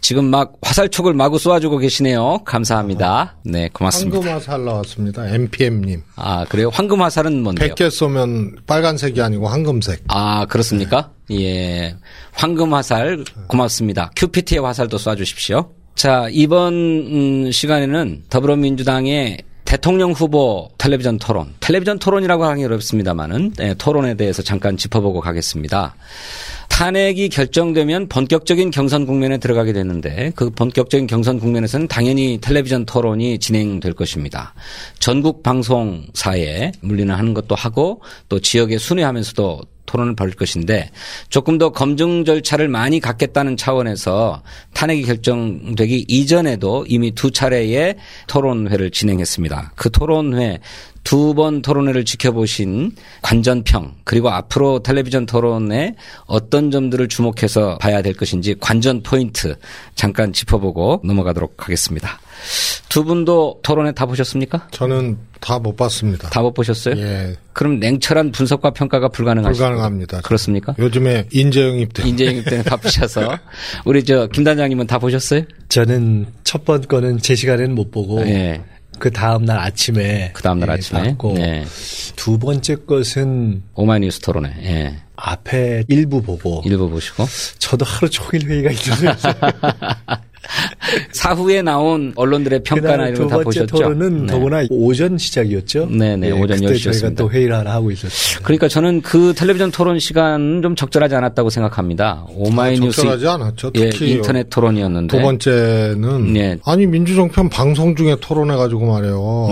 지금 막 화살촉을 마구 쏘아주고 계시네요. 감사합니다. 네, 고맙습니다. 황금화살 나왔습니다. MPM님. 아, 그래요? 황금화살은 뭔데요? 100개 쏘면 빨간색이 아니고 황금색. 아, 그렇습니까? 네. 예. 황금화살 고맙습니다. 큐피티의 화살도 쏴주십시오. 자, 이번 시간에는 더불어민주당의 대통령 후보 텔레비전 토론. 텔레비전 토론이라고 하기 어렵습니다만은 네, 토론에 대해서 잠깐 짚어보고 가겠습니다. 탄핵이 결정되면 본격적인 경선 국면에 들어가게 되는데 그 본격적인 경선 국면에서는 당연히 텔레비전 토론이 진행될 것입니다. 전국 방송사에 물리는 것도 하고 또 지역에 순회하면서도 토론을 벌일 것인데 조금 더 검증 절차를 많이 갖겠다는 차원에서 탄핵이 결정되기 이전에도 이미 두 차례의 토론회를 진행했습니다. 그 토론회 두 번 토론회를 지켜보신 관전평 그리고 앞으로 텔레비전 토론에 어떤 점들을 주목해서 봐야 될 것인지 관전 포인트 잠깐 짚어보고 넘어가도록 하겠습니다. 두 분도 토론회 다 보셨습니까? 저는 다 못 봤습니다. 다 못 보셨어요? 예. 그럼 냉철한 분석과 평가가 불가능하십니까? 불가능합니다. 그렇습니까? 요즘에 인재영입 때문에 바쁘셔서 우리 저 김 단장님은 다 보셨어요? 저는 첫 번 거는 제 시간에는 못 보고 예. 그 다음 날 아침에. 그 다음 날 아침에. 예. 두 번째 것은. 오마이뉴스 토론회. 예. 앞에 일부 보고. 일부 보시고. 저도 하루 종일 회의가 있어요. 사후에 나온 언론들의 평가나 이런 거 다 보셨죠? 두 번째 토론은 네. 더구나 오전 시작이었죠? 네네, 네, 오전 10시였습니다. 그때 저희가 또 회의를 하나 하고 있었어요. 그러니까 저는 그 텔레비전 토론 시간은 좀 적절하지 않았다고 생각합니다. 오마이뉴스. 적절하지 않았죠. 특히 예, 인터넷 토론이었는데. 두 번째는. 예. 아니, 민주종편 방송 중에 토론해가지고 말이에요.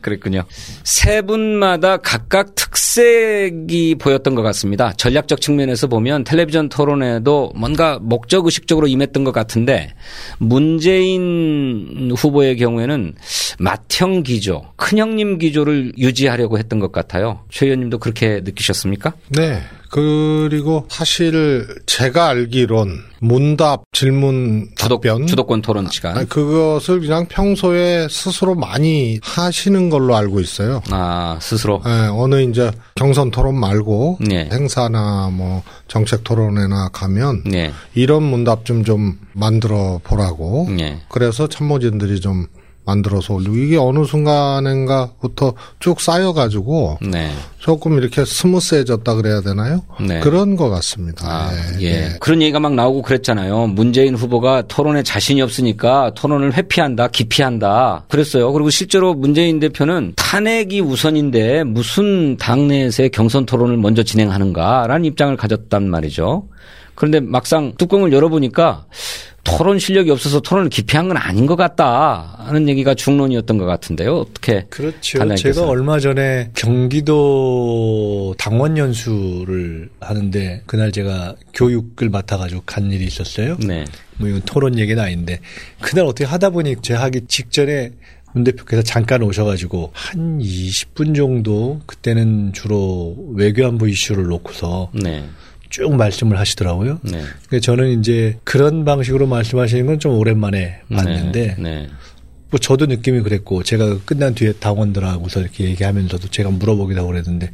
그랬군요. 세 분마다 각각 특색이 보였던 것 같습니다. 전략적 측면에서 보면 텔레비전 토론에도 뭔가 목적의식 적으로 임했던 것 같은데 문재인 후보의 경우에는 맏형 기조, 큰형님 기조를 유지하려고 했던 것 같아요. 최 의원님도 그렇게 느끼셨습니까? 네. 그리고 사실 제가 알기론 문답, 질문, 답변. 주도권 토론 시간. 그것을 그냥 평소에 스스로 많이 하시는 걸로 알고 있어요. 아, 스스로? 네, 어느 이제 경선 토론 말고 네. 행사나 뭐 정책 토론회나 가면 네. 이런 문답 좀 만들어 보라고. 네. 그래서 참모진들이 좀 만들어서 올리고 이게 어느 순간인가부터 쭉 쌓여가지고 네. 조금 이렇게 스무스해졌다 그래야 되나요? 네. 그런 것 같습니다. 아, 네. 예. 네. 그런 얘기가 막 나오고 그랬잖아요. 문재인 후보가 토론에 자신이 없으니까 토론을 회피한다, 기피한다 그랬어요. 그리고 실제로 문재인 대표는 탄핵이 우선인데 무슨 당내에서의 경선 토론을 먼저 진행하는가라는 입장을 가졌단 말이죠. 그런데 막상 뚜껑을 열어보니까 토론 실력이 없어서 토론을 기피한 건 아닌 것 같다 하는 얘기가 중론이었던 것 같은데요. 어떻게? 그렇죠. 단장님께서. 제가 얼마 전에 경기도 당원 연수를 하는데 그날 제가 교육을 맡아가지고 간 일이 있었어요. 네. 뭐 이건 토론 얘기는 아닌데 그날 어떻게 하다 보니 제가 하기 직전에 문 대표께서 잠깐 오셔가지고 한 20분 정도 그때는 주로 외교안보 이슈를 놓고서 네. 쭉 말씀을 하시더라고요. 네. 저는 이제 그런 방식으로 말씀하시는 건 좀 오랜만에 봤는데 네. 네. 뭐 저도 느낌이 그랬고 제가 끝난 뒤에 당원들하고서 이렇게 얘기하면서도 제가 물어보기도 하고 그랬는데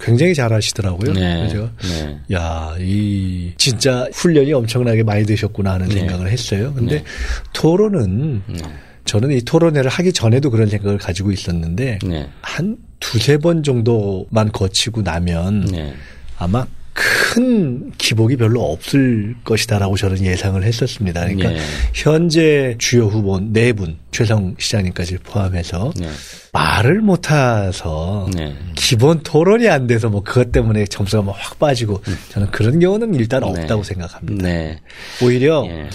굉장히 잘하시더라고요. 네. 그래서 네. 야, 이 진짜 훈련이 엄청나게 많이 되셨구나 하는 네. 생각을 했어요. 근데 네. 토론은 네. 저는 이 토론회를 하기 전에도 그런 생각을 가지고 있었는데 네. 한 두세 번 정도만 거치고 나면 네. 아마 큰 기복이 별로 없을 것이다라고 저는 예상을 했었습니다. 그러니까 네. 현재 주요 후보 네 분, 최성 시장님까지 포함해서 네. 말을 못해서 네. 기본 토론이 안 돼서 뭐 그것 때문에 점수가 막 확 빠지고 저는 그런 경우는 일단 없다고 네. 생각합니다. 네. 오히려 네.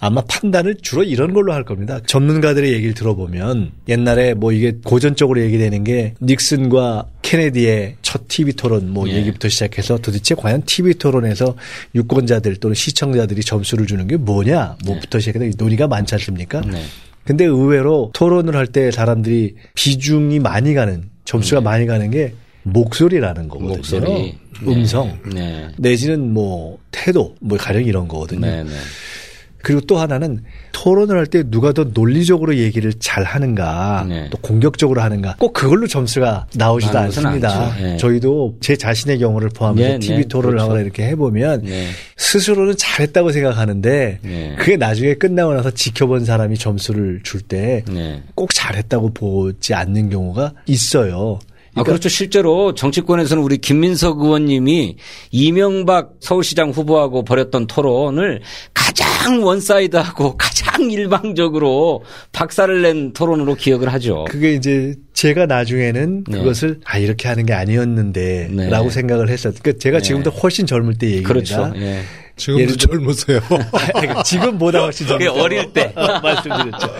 아마 판단을 주로 이런 걸로 할 겁니다. 전문가들의 얘기를 들어보면 옛날에 뭐 이게 고전적으로 얘기되는 게 닉슨과 케네디의 첫 TV 토론 뭐 예. 얘기부터 시작해서 도대체 과연 TV 토론에서 유권자들 또는 시청자들이 점수를 주는 게 뭐냐 뭐부터 시작해서 논의가 많지 않습니까? 네. 근데 의외로 토론을 할 때 사람들이 비중이 많이 가는 점수가 네. 많이 가는 게 목소리라는 거거든요. 목소리. 음성. 네. 내지는 뭐 태도 뭐 가령 이런 거거든요. 네. 네. 그리고 또 하나는 토론을 할 때 누가 더 논리적으로 얘기를 잘 하는가 네. 또 공격적으로 하는가 꼭 그걸로 점수가 나오지도 않습니다. 네. 저희도 제 자신의 경우를 포함해서 네, TV 네. 토론을 그렇죠. 하거나 이렇게 해보면 네. 스스로는 잘했다고 생각하는데 네. 그게 나중에 끝나고 나서 지켜본 사람이 점수를 줄 때 꼭 네. 잘했다고 보지 않는 경우가 있어요. 그러니까 아, 그렇죠. 실제로 정치권에서는 우리 김민석 의원님이 이명박 서울시장 후보하고 벌였던 토론을 가장 원사이드하고 가장 일방적으로 박살을 낸 토론으로 기억을 하죠. 그게 이제 제가 나중에는 네. 그것을 아, 이렇게 하는 게 아니었는데 네. 라고 생각을 했었어요. 그러니까 제가 지금도 네. 훨씬 젊을 때 얘기입니다. 그렇죠. 네. 지금도 젊으세요. 지금보다 훨씬 젊으세요. 그게 어릴 때 말씀드렸죠.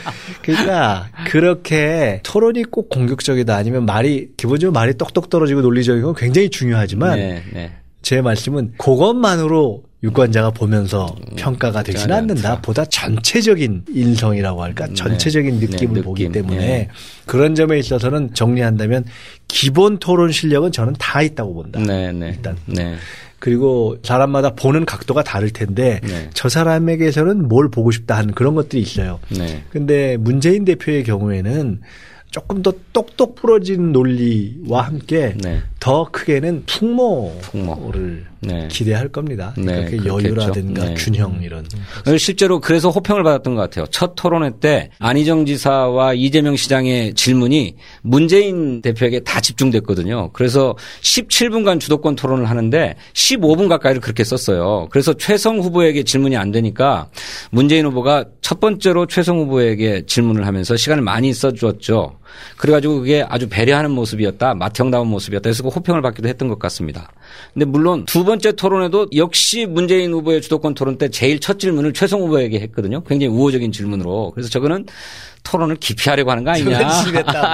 그러니까 그렇게 토론이 꼭 공격적이다 아니면 말이 기본적으로 말이 똑똑 떨어지고 논리적인 건 굉장히 중요하지만 네, 네. 제 말씀은 그것만으로 유권자가 보면서 평가가 되진 않는다. 보다 전체적인 인성이라고 할까 전체적인 네. 느낌을 네, 보기 때문에 네. 그런 점에 있어서는 정리한다면 기본 토론 실력은 저는 다 있다고 본다. 네, 네. 일단. 네. 그리고 사람마다 보는 각도가 다를 텐데 네. 저 사람에게서는 뭘 보고 싶다 하는 그런 것들이 있어요. 그런데 네. 문재인 대표의 경우에는 조금 더 똑똑 부러진 논리와 함께 네. 더 크게는 풍모를 네. 기대할 겁니다. 그러니까 네, 여유라든가 네. 균형 이런. 실제로 그래서 호평을 받았던 것 같아요. 첫 토론회 때 안희정 지사와 이재명 시장의 질문이 문재인 대표에게 다 집중됐거든요. 그래서 17분간 주도권 토론을 하는데 15분 가까이를 그렇게 썼어요. 그래서 최성 후보에게 질문이 안 되니까 문재인 후보가 첫 번째로 최성 후보에게 질문을 하면서 시간을 많이 써주었죠. 그래가지고 그게 아주 배려하는 모습이었다. 맏형다운 모습이었다. 그래서 호평을 받기도 했던 것 같습니다. 근데 물론 두 번째 토론에도 역시 문재인 후보의 주도권 토론 때 제일 첫 질문을 최성 후보에게 했거든요. 굉장히 우호적인 질문으로. 그래서 저거는 토론을 기피하려고 하는 거 아니냐.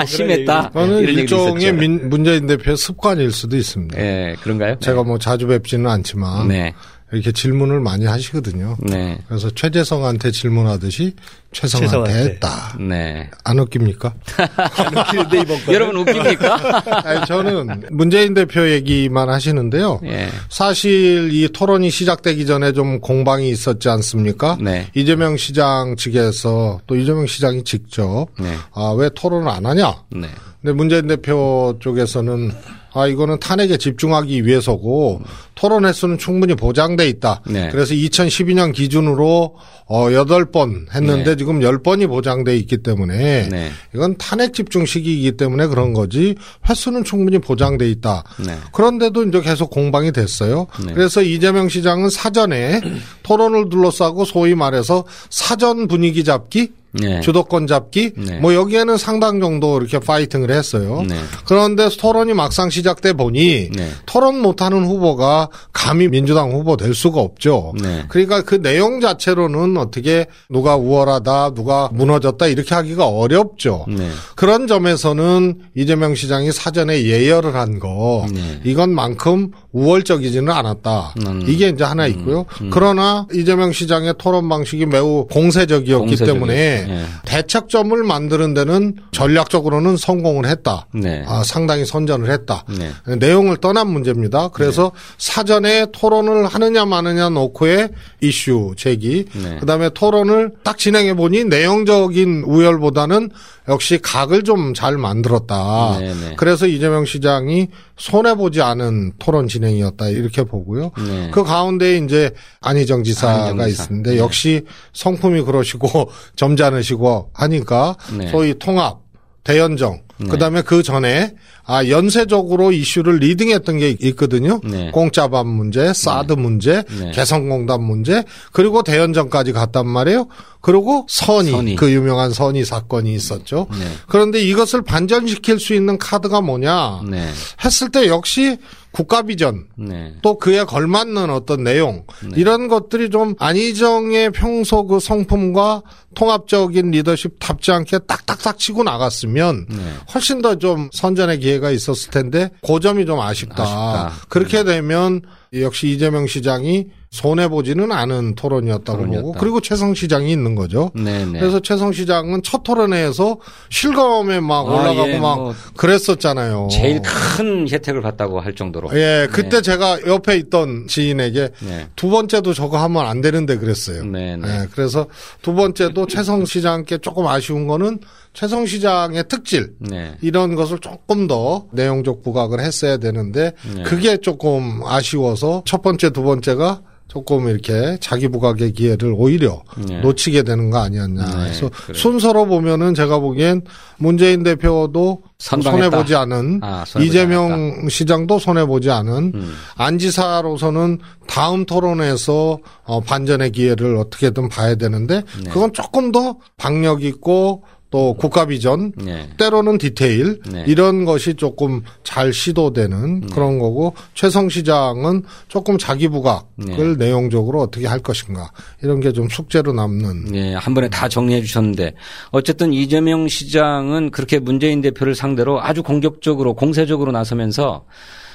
심했다. 저는 일종의 문재인 대표의 습관일 수도 있습니다. 네, 그런가요? 제가 뭐 자주 뵙지는 않지만. 네. 이렇게 질문을 많이 하시거든요. 네. 그래서 최재성한테 질문하듯이 최성한테 했다. 네. 안 웃깁니까? 안 웃기는데 이번 거. 여러분 웃깁니까? 아니, 저는 문재인 대표 얘기만 하시는데요. 네. 사실 이 토론이 시작되기 전에 좀 공방이 있었지 않습니까? 네. 이재명 시장 측에서 또 이재명 시장이 직접 네. 아, 왜 토론을 안 하냐? 네. 근데 문재인 대표 쪽에서는 아, 이거는 탄핵에 집중하기 위해서고 토론 횟수는 충분히 보장돼 있다. 네. 그래서 2012년 기준으로 8번 했는데 네. 지금 10번이 보장돼 있기 때문에 네. 이건 탄핵 집중 시기이기 때문에 그런 거지 횟수는 충분히 보장돼 있다. 네. 그런데도 이제 계속 공방이 됐어요. 네. 그래서 이재명 시장은 사전에 토론을 둘러싸고 소위 말해서 사전 분위기 잡기 네. 주도권 잡기 네. 뭐 여기에는 상당 정도 이렇게 파이팅을 했어요. 네. 그런데 토론이 막상 시작돼 보니 네. 토론 못하는 후보가 감히 민주당 후보 될 수가 없죠. 네. 그러니까 그 내용 자체로는 어떻게 누가 우월하다 누가 무너졌다 이렇게 하기가 어렵죠. 네. 그런 점에서는 이재명 시장이 사전에 예열을 한 거 네. 이것만큼 우월적이지는 않았다. 이게 이제 하나 있고요. 그러나 이재명 시장의 토론 방식이 매우 공세적이었기 때문에 네. 대책점을 만드는 데는 전략적으로는 성공을 했다. 네. 아, 상당히 선전을 했다. 네. 내용을 떠난 문제입니다. 그래서 네. 사전에 토론을 하느냐 마느냐 놓고의 이슈 제기. 네. 그다음에 토론을 딱 진행해 보니 내용적인 우열보다는 역시 각을 좀 잘 만들었다. 네. 네. 그래서 이재명 시장이 손해보지 않은 토론 진행이었다 이렇게 보고요. 네. 그 가운데 이제 안희정 지사가 있는데 네. 역시 성품이 그러시고 점잖으시고 하니까 네. 소위 통합, 대연정 네. 그다음에 그 전에 아 연쇄적으로 이슈를 리딩했던 게 있거든요. 네. 공짜밥 문제, 사드 네. 문제, 네. 개성공단 문제 그리고 대연정까지 갔단 말이에요. 그리고 선의. 그 유명한 선의 사건이 있었죠. 네. 그런데 이것을 반전시킬 수 있는 카드가 뭐냐 네. 했을 때 역시 국가비전 네. 또 그에 걸맞는 어떤 내용 네. 이런 것들이 좀 안희정의 평소 그 성품과 통합적인 리더십 답지 않게 딱딱딱 치고 나갔으면 네. 훨씬 더 좀 선전의 기회가 있었을 텐데 그 점이 좀 아쉽다. 그렇게 네. 되면 역시 이재명 시장이 손해보지는 않은 토론이었다고 보고 그리고 최성 시장이 있는 거죠. 네네. 그래서 최성 시장은 첫 토론회에서 실검에 막 올라가고 예, 막 뭐 그랬었잖아요. 제일 큰 혜택을 봤다고 할 정도로. 예, 그때 네. 제가 옆에 있던 지인에게 네. 두 번째도 저거 하면 안 되는데 그랬어요. 네네. 예, 그래서 두 번째도 최성 시장께 조금 아쉬운 거는 최성 시장의 특질 네. 이런 것을 조금 더 내용적 부각을 했어야 되는데 네. 그게 조금 아쉬워서 첫 번째 두 번째가 조금 이렇게 자기 부각의 기회를 오히려 네. 놓치게 되는 거 아니었냐. 네, 그래서 그래요. 순서로 보면은 제가 보기엔 문재인 대표도 손해보지 않은 이재명 않았다. 시장도 손해보지 않은 안 지사로서는 다음 토론에서 반전의 기회를 어떻게든 봐야 되는데 네. 그건 조금 더 박력 있고 또 국가비전 네. 때로는 디테일 네. 이런 것이 조금 잘 시도되는 그런 거고 최성 시장은 조금 자기 부각을 네. 내용적으로 어떻게 할 것인가 이런 게 좀 숙제로 남는. 네. 한 번에 다 정리해 주셨는데 어쨌든 이재명 시장은 그렇게 문재인 대표를 상대로 아주 공격적으로 공세적으로 나서면서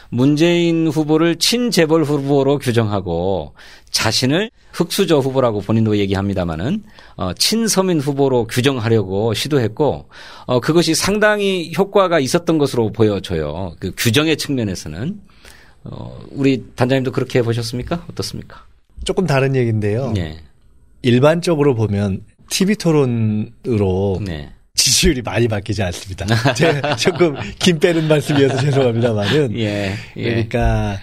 문재인 후보를 친재벌 후보로 규정하고 자신을 흑수저 후보라고 본인도 얘기합니다마는 친서민 후보로 규정하려고 시도했고 그것이 상당히 효과가 있었던 것으로 보여져요. 그 규정의 측면에서는 우리 단장님도 그렇게 보셨습니까? 어떻습니까? 조금 다른 얘기인데요. 네. 일반적으로 보면 TV 토론으로 네. 지지율이 많이 바뀌지 않습니다. 제가 조금 긴 빼는 말씀이어서 죄송합니다만은. 예, 예. 그러니까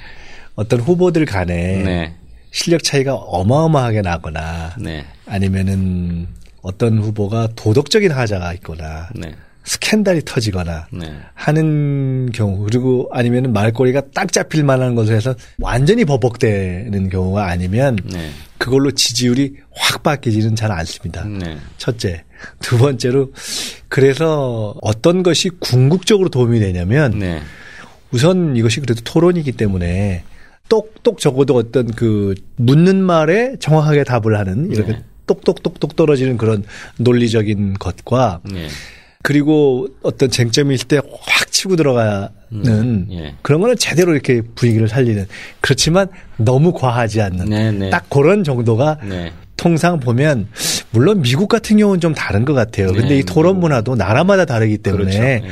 어떤 후보들 간에 네. 실력 차이가 어마어마하게 나거나 네. 아니면은 어떤 후보가 도덕적인 하자가 있거나 네. 스캔들이 터지거나 네. 하는 경우, 그리고 아니면 말꼬리가 딱 잡힐 만한 것을 해서 완전히 버벅대는 경우가 아니면 네. 그걸로 지지율이 확 바뀌지는 잘 않습니다. 네. 첫째. 두 번째로, 그래서 어떤 것이 궁극적으로 도움이 되냐면 네. 우선 이것이 그래도 토론이기 때문에 똑똑 적어도 어떤 그 묻는 말에 정확하게 답을 하는 이렇게 네. 똑똑똑똑 떨어지는 그런 논리적인 것과 네. 그리고 어떤 쟁점이 있을 때 확 치고 들어가는 예. 그런 거는 제대로 이렇게 분위기를 살리는, 그렇지만 너무 과하지 않는 네, 네. 딱 그런 정도가 네. 통상 보면, 물론 미국 같은 경우는 좀 다른 것 같아요. 네, 근데 이 토론 문화도 나라마다 다르기 때문에 그렇죠.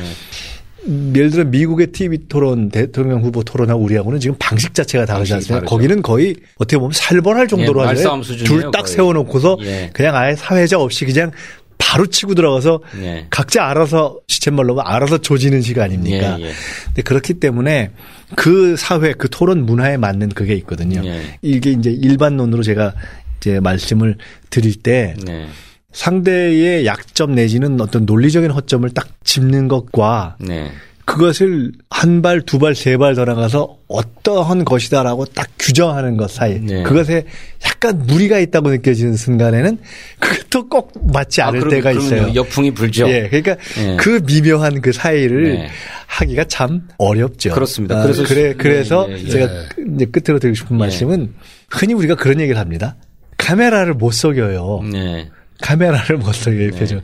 예. 예를 들어 미국의 TV 토론, 대통령 후보 토론하고 우리하고는 지금 방식 자체가 다르지 않습니까? 거기는 거의 어떻게 보면 살벌할 정도로 예, 하잖아요. 줄 딱 세워놓고서 예. 그냥 아예 사회자 없이 그냥 바로 치고 들어가서 예. 각자 알아서, 시쳇말로 알아서 조지는 식 아닙니까? 예, 예. 근데 그렇기 때문에 그 사회, 그 토론 문화에 맞는 그게 있거든요. 예. 이게 이제 일반론으로 제가 이제 말씀을 드릴 때 네. 상대의 약점 내지는 어떤 논리적인 허점을 딱 짚는 것과 네. 그것을 한 발, 두 발, 세 발 더 나가서 어떠한 것이다라고 딱 규정하는 것 사이. 네. 그것에 약간 무리가 있다고 느껴지는 순간에는 그것도 꼭 맞지 않을 때가 있어요. 역풍이 불죠. 예. 그러니까 네. 그 미묘한 그 사이를 네. 하기가 참 어렵죠. 그렇습니다. 그래서, 그래서 제가 이제 끝으로 드리고 싶은 말씀은 흔히 우리가 그런 얘기를 합니다. 카메라를 못 속여요. 네. 카메라를 못 속여요. 네.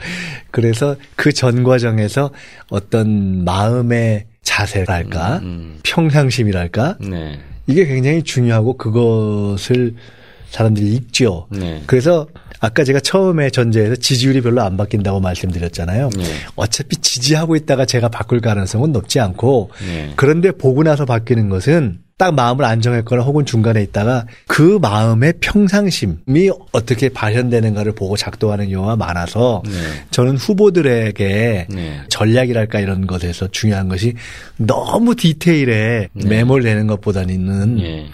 그래서 그 전 과정에서 어떤 마음의 자세랄까 평상심이랄까 네. 이게 굉장히 중요하고 그것을 사람들이 읽죠. 네. 그래서 아까 제가 처음에 전제에서 지지율이 별로 안 바뀐다고 말씀드렸잖아요. 네. 어차피 지지하고 있다가 제가 바꿀 가능성은 높지 않고 네. 그런데 보고 나서 바뀌는 것은 딱 마음을 안정했거나 혹은 중간에 있다가 그 마음의 평상심이 어떻게 발현되는가를 보고 작동하는 경우가 많아서 네. 저는 후보들에게 네. 전략이랄까 이런 것에서 중요한 것이 너무 디테일에 네. 매몰되는 것보다는 네.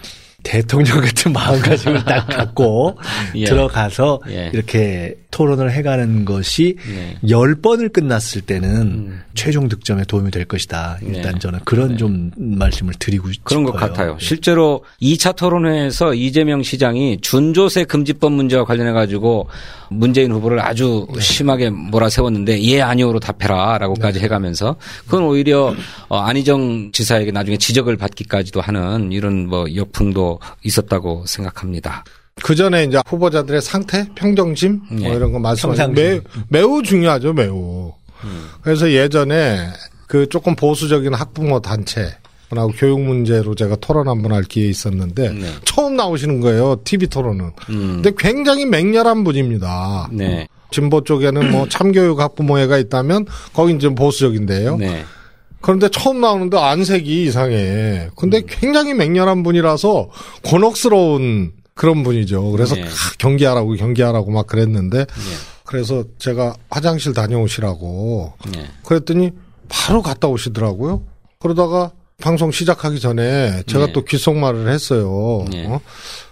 대통령 같은 마음가짐을 딱 갖고 예. 들어가서 예. 이렇게 토론을 해가는 것이 예. 10번을 끝났을 때는 최종 득점에 도움이 될 것이다. 일단 예. 저는 그런 네. 좀 말씀을 드리고 싶어요. 그런 것 같아요. 예. 실제로 2차 토론회에서 이재명 시장이 준조세 금지법 문제와 관련해가지고 문재인 후보를 아주 심하게 몰아세웠는데 예 아니오로 답해라 라고까지 네. 해가면서 그건 오히려 안희정 지사에게 나중에 지적을 받기까지도 하는 이런 뭐 역풍도 있었다고 생각합니다. 그 전에 이제 후보자들의 상태, 평정심 네. 뭐 이런 거 말씀하시는 매우 중요하죠, 매우. 그래서 예전에 그 조금 보수적인 학부모 단체 하고 교육 문제로 제가 토론 한번 할 기회 있었는데 네. 처음 나오시는 거예요, TV 토론은. 근데 굉장히 맹렬한 분입니다. 네. 진보 쪽에는 뭐 참교육 학부모회가 있다면 거긴 좀 보수적인데요. 네. 그런데 처음 나오는데 안색이 이상해. 근데 굉장히 맹렬한 분이라서 곤혹스러운 그런 분이죠. 그래서 네. 경기하라고 막 그랬는데 네. 그래서 제가 화장실 다녀오시라고 네. 그랬더니 바로 갔다 오시더라고요. 그러다가 방송 시작하기 전에 제가 네. 또 귓속말을 했어요. 네.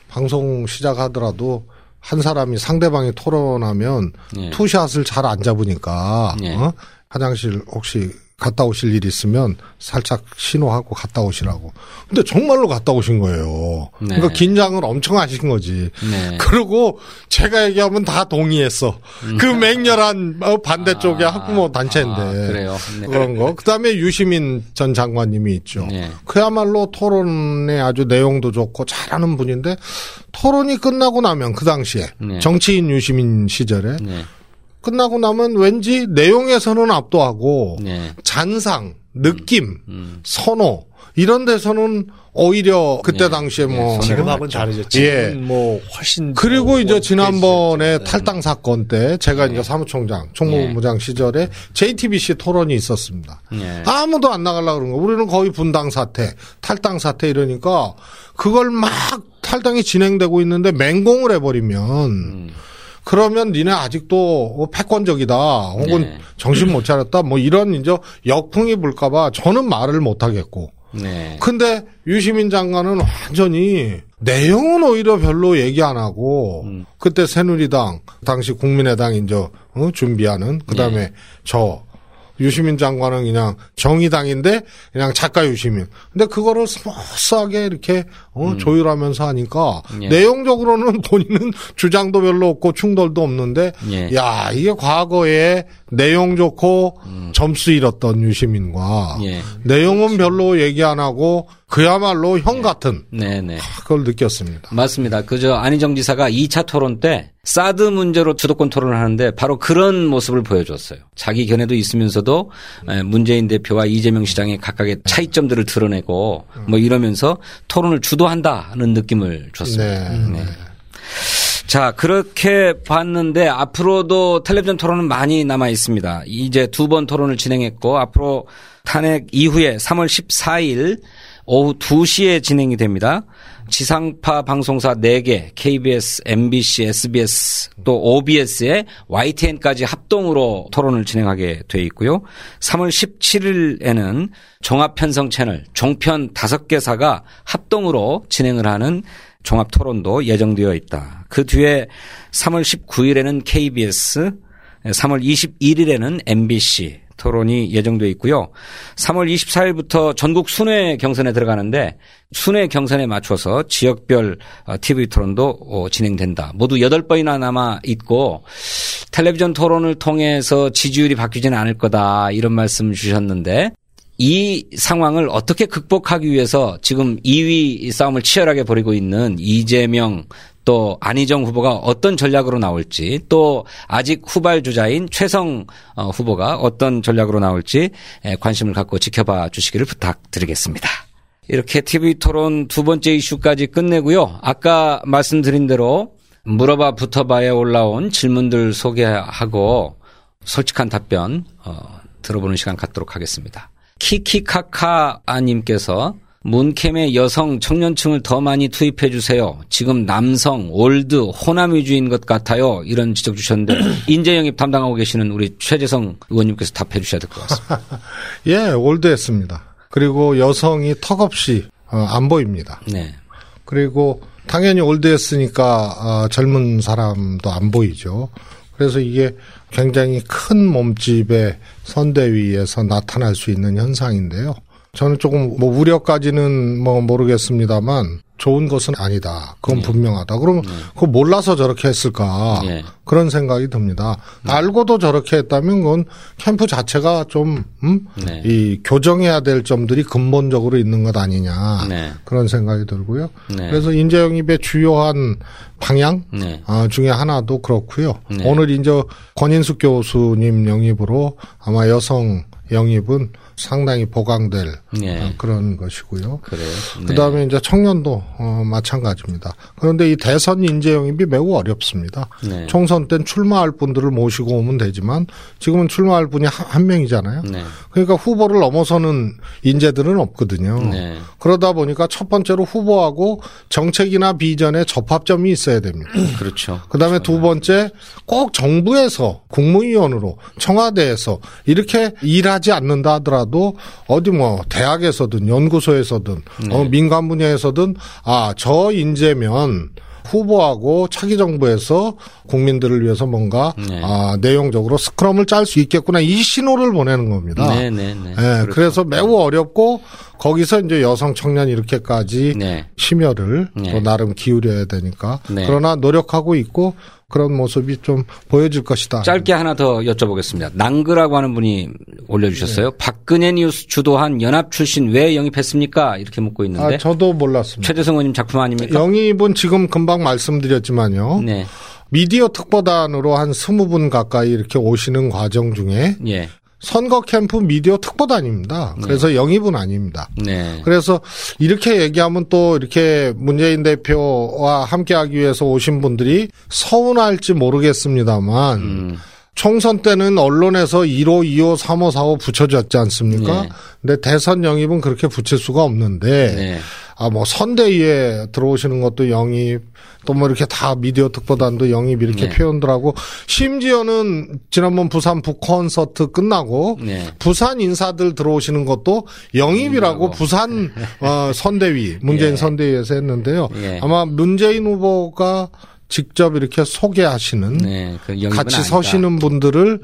방송 시작하더라도 한 사람이 상대방이 토론하면 네. 투샷을 잘 안 잡으니까 네. 화장실 혹시 갔다 오실 일 있으면 살짝 신호하고 갔다 오시라고. 근데 정말로 갔다 오신 거예요. 네. 그러니까 긴장을 엄청 하신 거지. 네. 그리고 제가 얘기하면 다 동의했어. 그 맹렬한 반대쪽의 학부모 단체인데. 그래요. 네. 그런 거. 그다음에 유시민 전 장관님이 있죠. 네. 그야말로 토론에 아주 내용도 좋고 잘하는 분인데 토론이 끝나고 나면 그 당시에 네. 정치인 유시민 시절에 네. 끝나고 나면 왠지 내용에서는 압도하고 네. 잔상, 느낌, 선호 이런 데서는 오히려 그때 네. 당시에 뭐 지금하고는 다르죠. 지금 뭐 훨씬 그리고 이제 지난번에 탈당 사건 때 제가 네. 이제 사무총장, 총무부장 네. 시절에 JTBC 토론이 있었습니다. 네. 아무도 안 나가려고 그런 거. 우리는 거의 분당 사태, 탈당 사태 이러니까 그걸 막 탈당이 진행되고 있는데 맹공을 해버리면 그러면 니네 아직도 패권적이다 혹은 네. 정신 못 차렸다 뭐 이런 이제 역풍이 불까봐 저는 말을 못 하겠고. 네. 근데 유시민 장관은 완전히 내용은 오히려 별로 얘기 안 하고 그때 새누리당 당시 국민의당 이제 준비하는 그다음에 네. 저 유시민 장관은 그냥 정의당인데 그냥 작가 유시민. 근데 그거를 스무스하게 이렇게 조율하면서 하니까 예. 내용적으로는 본인은 주장도 별로 없고 충돌도 없는데 예. 야 이게 과거에 내용 좋고 점수 잃었던 유시민과 예. 내용은 그렇지. 별로 얘기 안 하고 그야말로 형 예. 같은 네네. 그걸 느꼈습니다. 맞습니다. 그저 안희정 지사가 2차 토론 때 사드 문제로 주도권 토론을 하는데 바로 그런 모습을 보여줬어요. 자기 견해도 있으면서도 문재인 대표와 이재명 시장의 각각의 차이점들을 드러내고 뭐 이러면서 토론을 주도한다는 느낌을 줬습니다. 네. 네. 자, 그렇게 봤는데 앞으로도 텔레비전 토론은 많이 남아 있습니다. 이제 두 번 토론을 진행했고 앞으로 탄핵 이후에 3월 14일 오후 2시에 진행이 됩니다. 지상파 방송사 4개, KBS, MBC, SBS, 또 OBS에 YTN까지 합동으로 토론을 진행하게 돼 있고요. 3월 17일에는 종합편성 채널, 종편 5개사가 합동으로 진행을 하는 종합 토론도 예정되어 있다. 그 뒤에 3월 19일에는 KBS, 3월 21일에는 MBC, 토론이 예정되어 있고요. 3월 24일부터 전국 순회 경선에 들어가는데 순회 경선에 맞춰서 지역별 TV 토론도 진행된다. 모두 8번이나 남아있고 텔레비전 토론을 통해서 지지율이 바뀌지는 않을 거다 이런 말씀 주셨는데 이 상황을 어떻게 극복하기 위해서 지금 2위 싸움을 치열하게 벌이고 있는 이재명 또 안희정 후보가 어떤 전략으로 나올지 또 아직 후발주자인 최성 후보가 어떤 전략으로 나올지 관심을 갖고 지켜봐 주시기를 부탁드리겠습니다. 이렇게 TV토론 두 번째 이슈까지 끝내고요. 아까 말씀드린 대로 물어봐 붙어봐에 올라온 질문들 소개하고 솔직한 답변 들어보는 시간 갖도록 하겠습니다. 키키카카아님께서 문캠에 여성 청년층을 더 많이 투입해 주세요. 지금 남성, 올드, 호남 위주인 것 같아요. 이런 지적 주셨는데 인재영입 담당하고 계시는 우리 최재성 의원님께서 답해 주셔야 될 것 같습니다. 예, 올드했습니다. 그리고 여성이 턱없이 안 보입니다. 네. 그리고 당연히 올드했으니까 젊은 사람도 안 보이죠. 그래서 이게 굉장히 큰 몸집의 선대위에서 나타날 수 있는 현상인데요. 저는 조금 뭐 우려까지는 뭐 모르겠습니다만 좋은 것은 아니다. 그건 네. 분명하다. 그러면 네. 그거 몰라서 저렇게 했을까 네. 그런 생각이 듭니다. 네. 알고도 저렇게 했다면 그건 캠프 자체가 좀 네. 이 교정해야 될 점들이 근본적으로 있는 것 아니냐 네. 그런 생각이 들고요. 네. 그래서 인재영입의 주요한 방향 네. 중에 하나도 그렇고요. 네. 오늘 이제 권인숙 교수님 영입으로 아마 여성 영입은 상당히 보강될 네. 그런 것이고요. 그래요. 네. 그다음에 이제 청년도 마찬가지입니다. 그런데 이 대선 인재 영입이 매우 어렵습니다. 네. 총선 땐 출마할 분들을 모시고 오면 되지만 지금은 출마할 분이 한 명이잖아요. 네. 그러니까 후보를 넘어서는 인재들은 없거든요. 네. 그러다 보니까 첫 번째로 후보하고 정책이나 비전에 접합점이 있어야 됩니다. 그렇죠. 그다음에 그렇죠. 두 번째 꼭 정부에서 국무위원으로 청와대에서 이렇게 일하지 않는다 하더라도 어디 뭐 대학에서든 연구소에서든 네. 민간 분야에서든 아, 저 인재면 후보하고 차기 정부에서 국민들을 위해서 뭔가 네. 아, 내용적으로 스크럼을 짤 수 있겠구나 이 신호를 보내는 겁니다. 네, 네, 네. 네, 그래서 매우 어렵고 거기서 이제 여성 청년 이렇게까지 네. 심혈을 네. 또 나름 기울여야 되니까 네. 그러나 노력하고 있고 그런 모습이 좀 보여질 것이다. 짧게 하나 더 여쭤보겠습니다. 낭그라고 하는 분이 올려주셨어요. 네. 박근혜 뉴스 주도한 연합 출신 왜 영입했습니까? 이렇게 묻고 있는데. 아, 저도 몰랐습니다. 최재성 의원님 작품 아닙니까? 영입은 지금 금방 말씀드렸지만요. 네. 미디어 특보단으로 한 20분 가까이 이렇게 오시는 과정 중에 네. 선거 캠프 미디어 특보단입니다. 그래서 네. 영입은 아닙니다. 네. 그래서 이렇게 얘기하면 또 이렇게 문재인 대표와 함께하기 위해서 오신 분들이 서운할지 모르겠습니다만 총선 때는 언론에서 1호, 2호, 3호, 4호 붙여줬지 않습니까? 네. 근데 대선 영입은 그렇게 붙일 수가 없는데 네. 아, 뭐 선대위에 들어오시는 것도 영입, 또 뭐 이렇게 다 미디어 특보단도 영입 이렇게 네. 표현들 하고, 심지어는 지난번 부산 북콘서트 끝나고 네. 부산 인사들 들어오시는 것도 영입이라고 부산 선대위, 문재인 예. 선대위에서 했는데요. 예. 아마 문재인 후보가 직접 이렇게 소개하시는 네, 같이 아니다. 서시는 분들을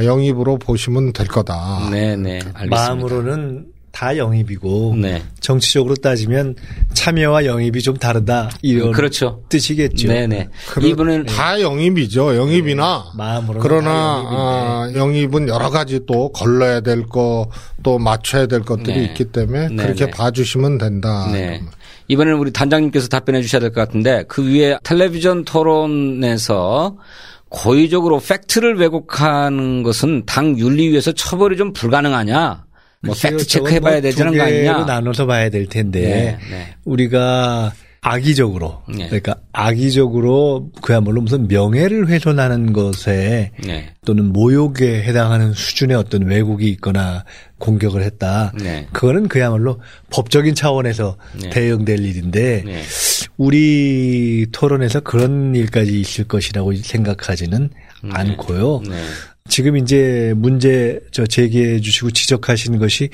네. 영입으로 보시면 될 거다. 네, 네. 알겠습니다. 마음으로는 다 영입이고 네. 정치적으로 따지면 참여와 영입이 좀 다르다 이런 그렇죠. 뜻이겠죠. 네네. 이분은 다 영입이죠. 영입이나 네. 마음으로 그러나 영입은 여러 가지 또 걸러야 될 거 또 맞춰야 될 것들이 네. 있기 때문에 네네. 그렇게 봐주시면 된다. 네. 이번에는 우리 단장님께서 답변해 주셔야 될 것 같은데, 그 위에 텔레비전 토론에서 고의적으로 팩트를 왜곡하는 것은 당 윤리위에서 처벌이 좀 불가능하냐? 뭐 팩트 체크해봐야 되는 거 아니냐? 두 개로 나눠서 봐야 될 텐데 네, 네. 우리가 악의적으로 네. 그러니까 악의적으로 그야말로 무슨 명예를 훼손하는 것에 네. 또는 모욕에 해당하는 수준의 어떤 왜곡이 있거나 공격을 했다. 네. 그거는 그야말로 법적인 차원에서 네. 대응될 일인데 네. 우리 토론에서 그런 일까지 있을 것이라고 생각하지는 네. 않고요. 네. 지금 이제 문제 제기해 주시고 지적하시는 것이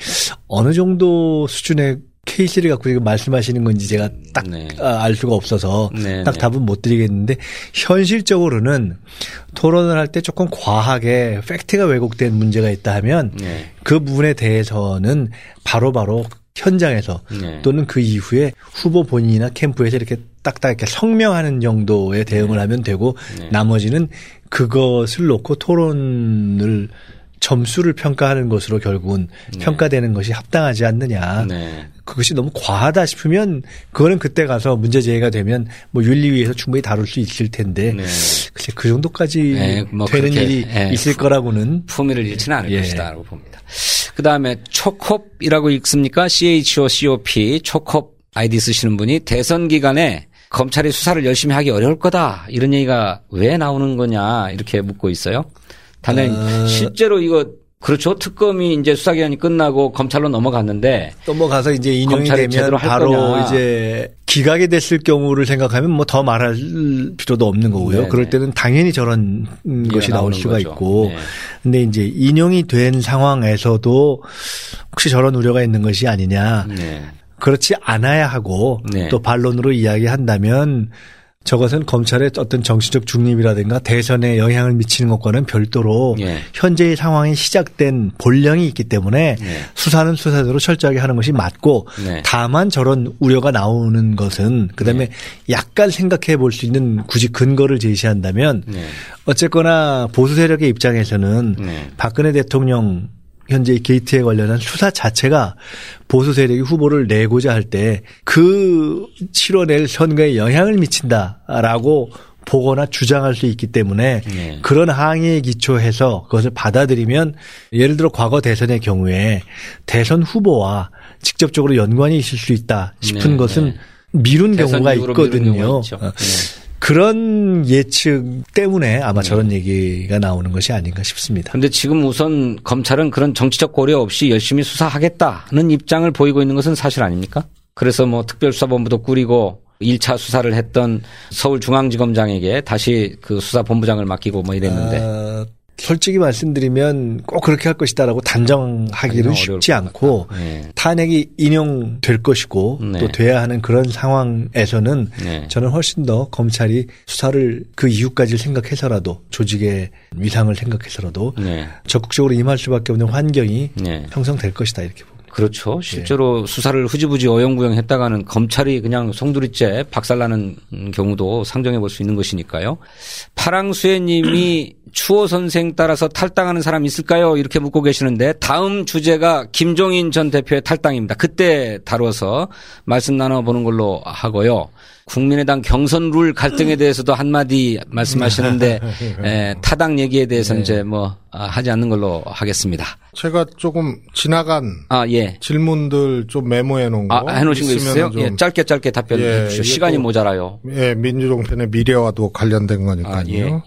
어느 정도 수준의 케이스를 갖고 지금 말씀하시는 건지 제가 딱 네. 알 수가 없어서 네, 딱 네. 답은 못 드리겠는데, 현실적으로는 토론을 할 때 조금 과하게 팩트가 왜곡된 문제가 있다 하면 네. 그 부분에 대해서는 바로바로 현장에서 네. 또는 그 이후에 후보 본인이나 캠프에서 이렇게 딱딱 이렇게 성명하는 정도의 대응을 네. 하면 되고 네. 나머지는 그것을 놓고 토론을 점수를 평가하는 것으로 결국은 네. 평가되는 것이 합당하지 않느냐. 네. 그것이 너무 과하다 싶으면 그거는 그때 가서 문제 제기가 되면 뭐 윤리위에서 충분히 다룰 수 있을 텐데 네. 글쎄 그 정도까지 네, 뭐 되는 일이 네, 있을 거라고는 품위를 잃지는 않을 예. 것이다라고 봅니다. 그다음에 초콥이라고 읽습니까? CHOCOP 초콥 아이디 쓰시는 분이, 대선 기간에 검찰이 수사를 열심히 하기 어려울 거다 이런 얘기가 왜 나오는 거냐 이렇게 묻고 있어요. 단연 실제로 이거 그렇죠. 특검이 이제 수사기간이 끝나고 검찰로 넘어갔는데 넘어가서 이제 인용이 되면 바로 이제 기각이 됐을 경우를 생각하면 뭐 더 말할 필요도 없는 거고요. 네네. 그럴 때는 당연히 저런 것이 나올 수가 거죠. 있고. 네. 근데 이제 인용이 된 상황에서도 혹시 저런 우려가 있는 것이 아니냐. 네. 그렇지 않아야 하고 네. 또 반론으로 이야기한다면 저것은 검찰의 어떤 정치적 중립이라든가 대선에 영향을 미치는 것과는 별도로 예. 현재의 상황이 시작된 본령이 있기 때문에 예. 수사는 수사대로 철저하게 하는 것이 맞고 네. 다만 저런 우려가 나오는 것은 그다음에 네. 약간 생각해 볼 수 있는 굳이 근거를 제시한다면 네. 어쨌거나 보수 세력의 입장에서는 네. 박근혜 대통령 현재 게이트에 관련한 수사 자체가 보수 세력이 후보를 내고자 할 때 그 치러낼 선거에 영향을 미친다라고 보거나 주장할 수 있기 때문에 네. 그런 항의에 기초해서 그것을 받아들이면, 예를 들어 과거 대선의 경우에 대선 후보와 직접적으로 연관이 있을 수 있다 싶은 네. 것은 네. 미룬 경우가 있거든요. 그런 예측 때문에 아마 저런 얘기가 나오는 것이 아닌가 싶습니다. 그런데 지금 우선 검찰은 그런 정치적 고려 없이 열심히 수사하겠다는 입장을 보이고 있는 것은 사실 아닙니까? 그래서 뭐 특별수사본부도 꾸리고 1차 수사를 했던 서울중앙지검장에게 다시 그 수사본부장을 맡기고 뭐 이랬는데. 솔직히 말씀드리면 꼭 그렇게 할 것이다라고 단정하기는 쉽지 않고 네. 탄핵이 인용될 것이고 네. 또 돼야 하는 그런 상황에서는 네. 저는 훨씬 더 검찰이 수사를 그 이유까지 생각해서라도, 조직의 위상을 생각해서라도 네. 적극적으로 임할 수밖에 없는 환경이 네. 형성될 것이다 이렇게 봅니다. 그렇죠. 실제로 예. 수사를 흐지부지 어영부영했다가는 검찰이 그냥 송두리째 박살나는 경우도 상정해 볼 수 있는 것이니까요. 파랑수혜님이 추호 선생 따라서 탈당하는 사람 있을까요? 이렇게 묻고 계시는데, 다음 주제가 김종인 전 대표의 탈당입니다. 그때 다뤄서 말씀 나눠보는 걸로 하고요. 국민의당 경선 룰 갈등에 대해서도 한마디 말씀하시는데 타당 얘기에 대해서는 네. 이제 뭐 하지 않는 걸로 하겠습니다. 제가 조금 지나간 질문들 좀 메모해 놓은 거. 해놓으신 거 있으세요? 예, 짧게 답변해 주십시오. 시간이 모자라요. 민주종편의 미래와도 관련된 거니까요.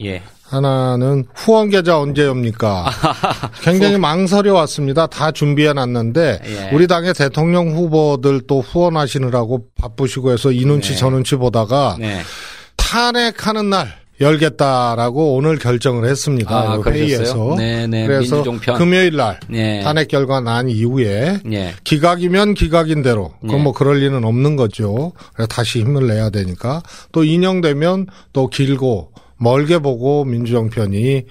하나는 후원 계좌 언제 엽니까? 굉장히 망설여 왔습니다. 다 준비해 놨는데 예. 우리 당의 대통령 후보들 또 후원하시느라고 바쁘시고 해서 이 눈치 네. 저 눈치 보다가 네. 탄핵하는 날 열겠다라고 오늘 결정을 했습니다. 아, 회의에서. 네네, 그래서 민주종편. 금요일 날 네. 탄핵 결과 난 이후에 네. 기각이면 기각인 대로 그건 네. 뭐 그럴 리는 없는 거죠. 그래서 다시 힘을 내야 되니까 또 인용되면 또 길고 멀게 보고 민주정편이